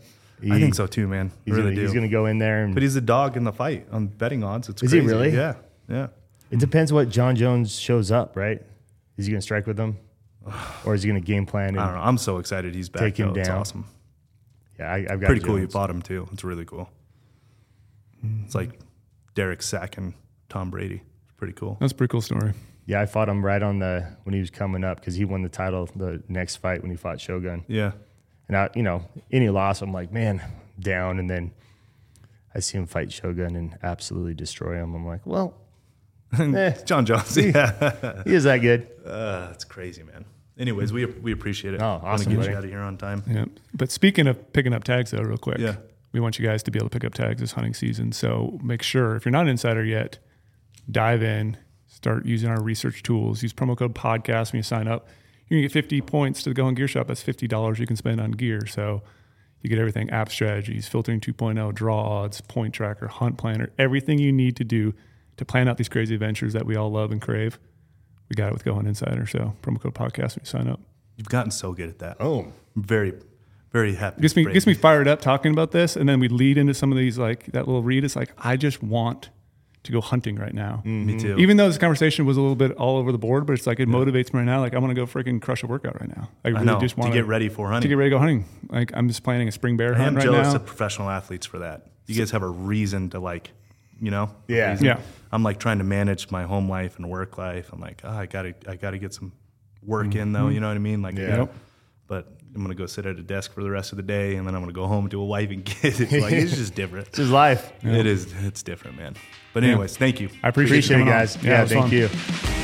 I think so too, man. He's going to go in there. But he's a dog in the fight on betting odds. It's crazy. Is he really? Yeah. Yeah. It depends what Jon Jones shows up, right? Is he going to strike with him? Or is he going to game plan? And I don't know. I'm so excited he's back. Take him down. It's awesome. Yeah, I've got pretty cool. You bought him too. It's really cool. It's like Derek Sack and Tom Brady. It's pretty cool. That's a pretty cool story. Yeah, I fought him right on when he was coming up because he won the title the next fight when he fought Shogun. Yeah, and I, you know, any loss, I'm like, man, down. And then I see him fight Shogun and absolutely destroy him. I'm like, well, Jon Jones, he is that good. That's crazy, man. Anyways, we appreciate it. Oh, awesome. I want to get you out of here on time. Yeah. But speaking of picking up tags, though, real quick, we want you guys to be able to pick up tags this hunting season. So make sure, if you're not an insider yet, dive in, start using our research tools, use promo code podcast when you sign up. You're going to get 50 points to the Going Gear Shop. That's $50 you can spend on gear. So you get everything, app strategies, filtering 2.0, draw odds, point tracker, hunt planner, everything you need to do to plan out these crazy adventures that we all love and crave. We got it with Going Insider. So promo code podcast when you sign up. You've gotten so good at that. Oh, I'm very, very happy. Gets me fired up talking about this. And then we lead into some of these, like that little read. It's like, I just want to go hunting right now. Mm-hmm. Me too. Even though this conversation was a little bit all over the board, but it's like, it motivates me right now. Like I want to go freaking crush a workout right now. Like, I know, just want to get ready for hunting. To get ready to go hunting. Like I'm just planning a spring bear hunt right now. I'm jealous of professional athletes for that. You guys have a reason to like, you know? Yeah. Yeah. I'm like trying to manage my home life and work life. I'm like, I gotta get some work in though. You know what I mean? Like, but I'm gonna go sit at a desk for the rest of the day, and then I'm gonna go home to a wife and kids. It's like it's just different. It's just life. Yeah. It's different, man. But anyways, thank you. I appreciate you guys. Yeah, thank you.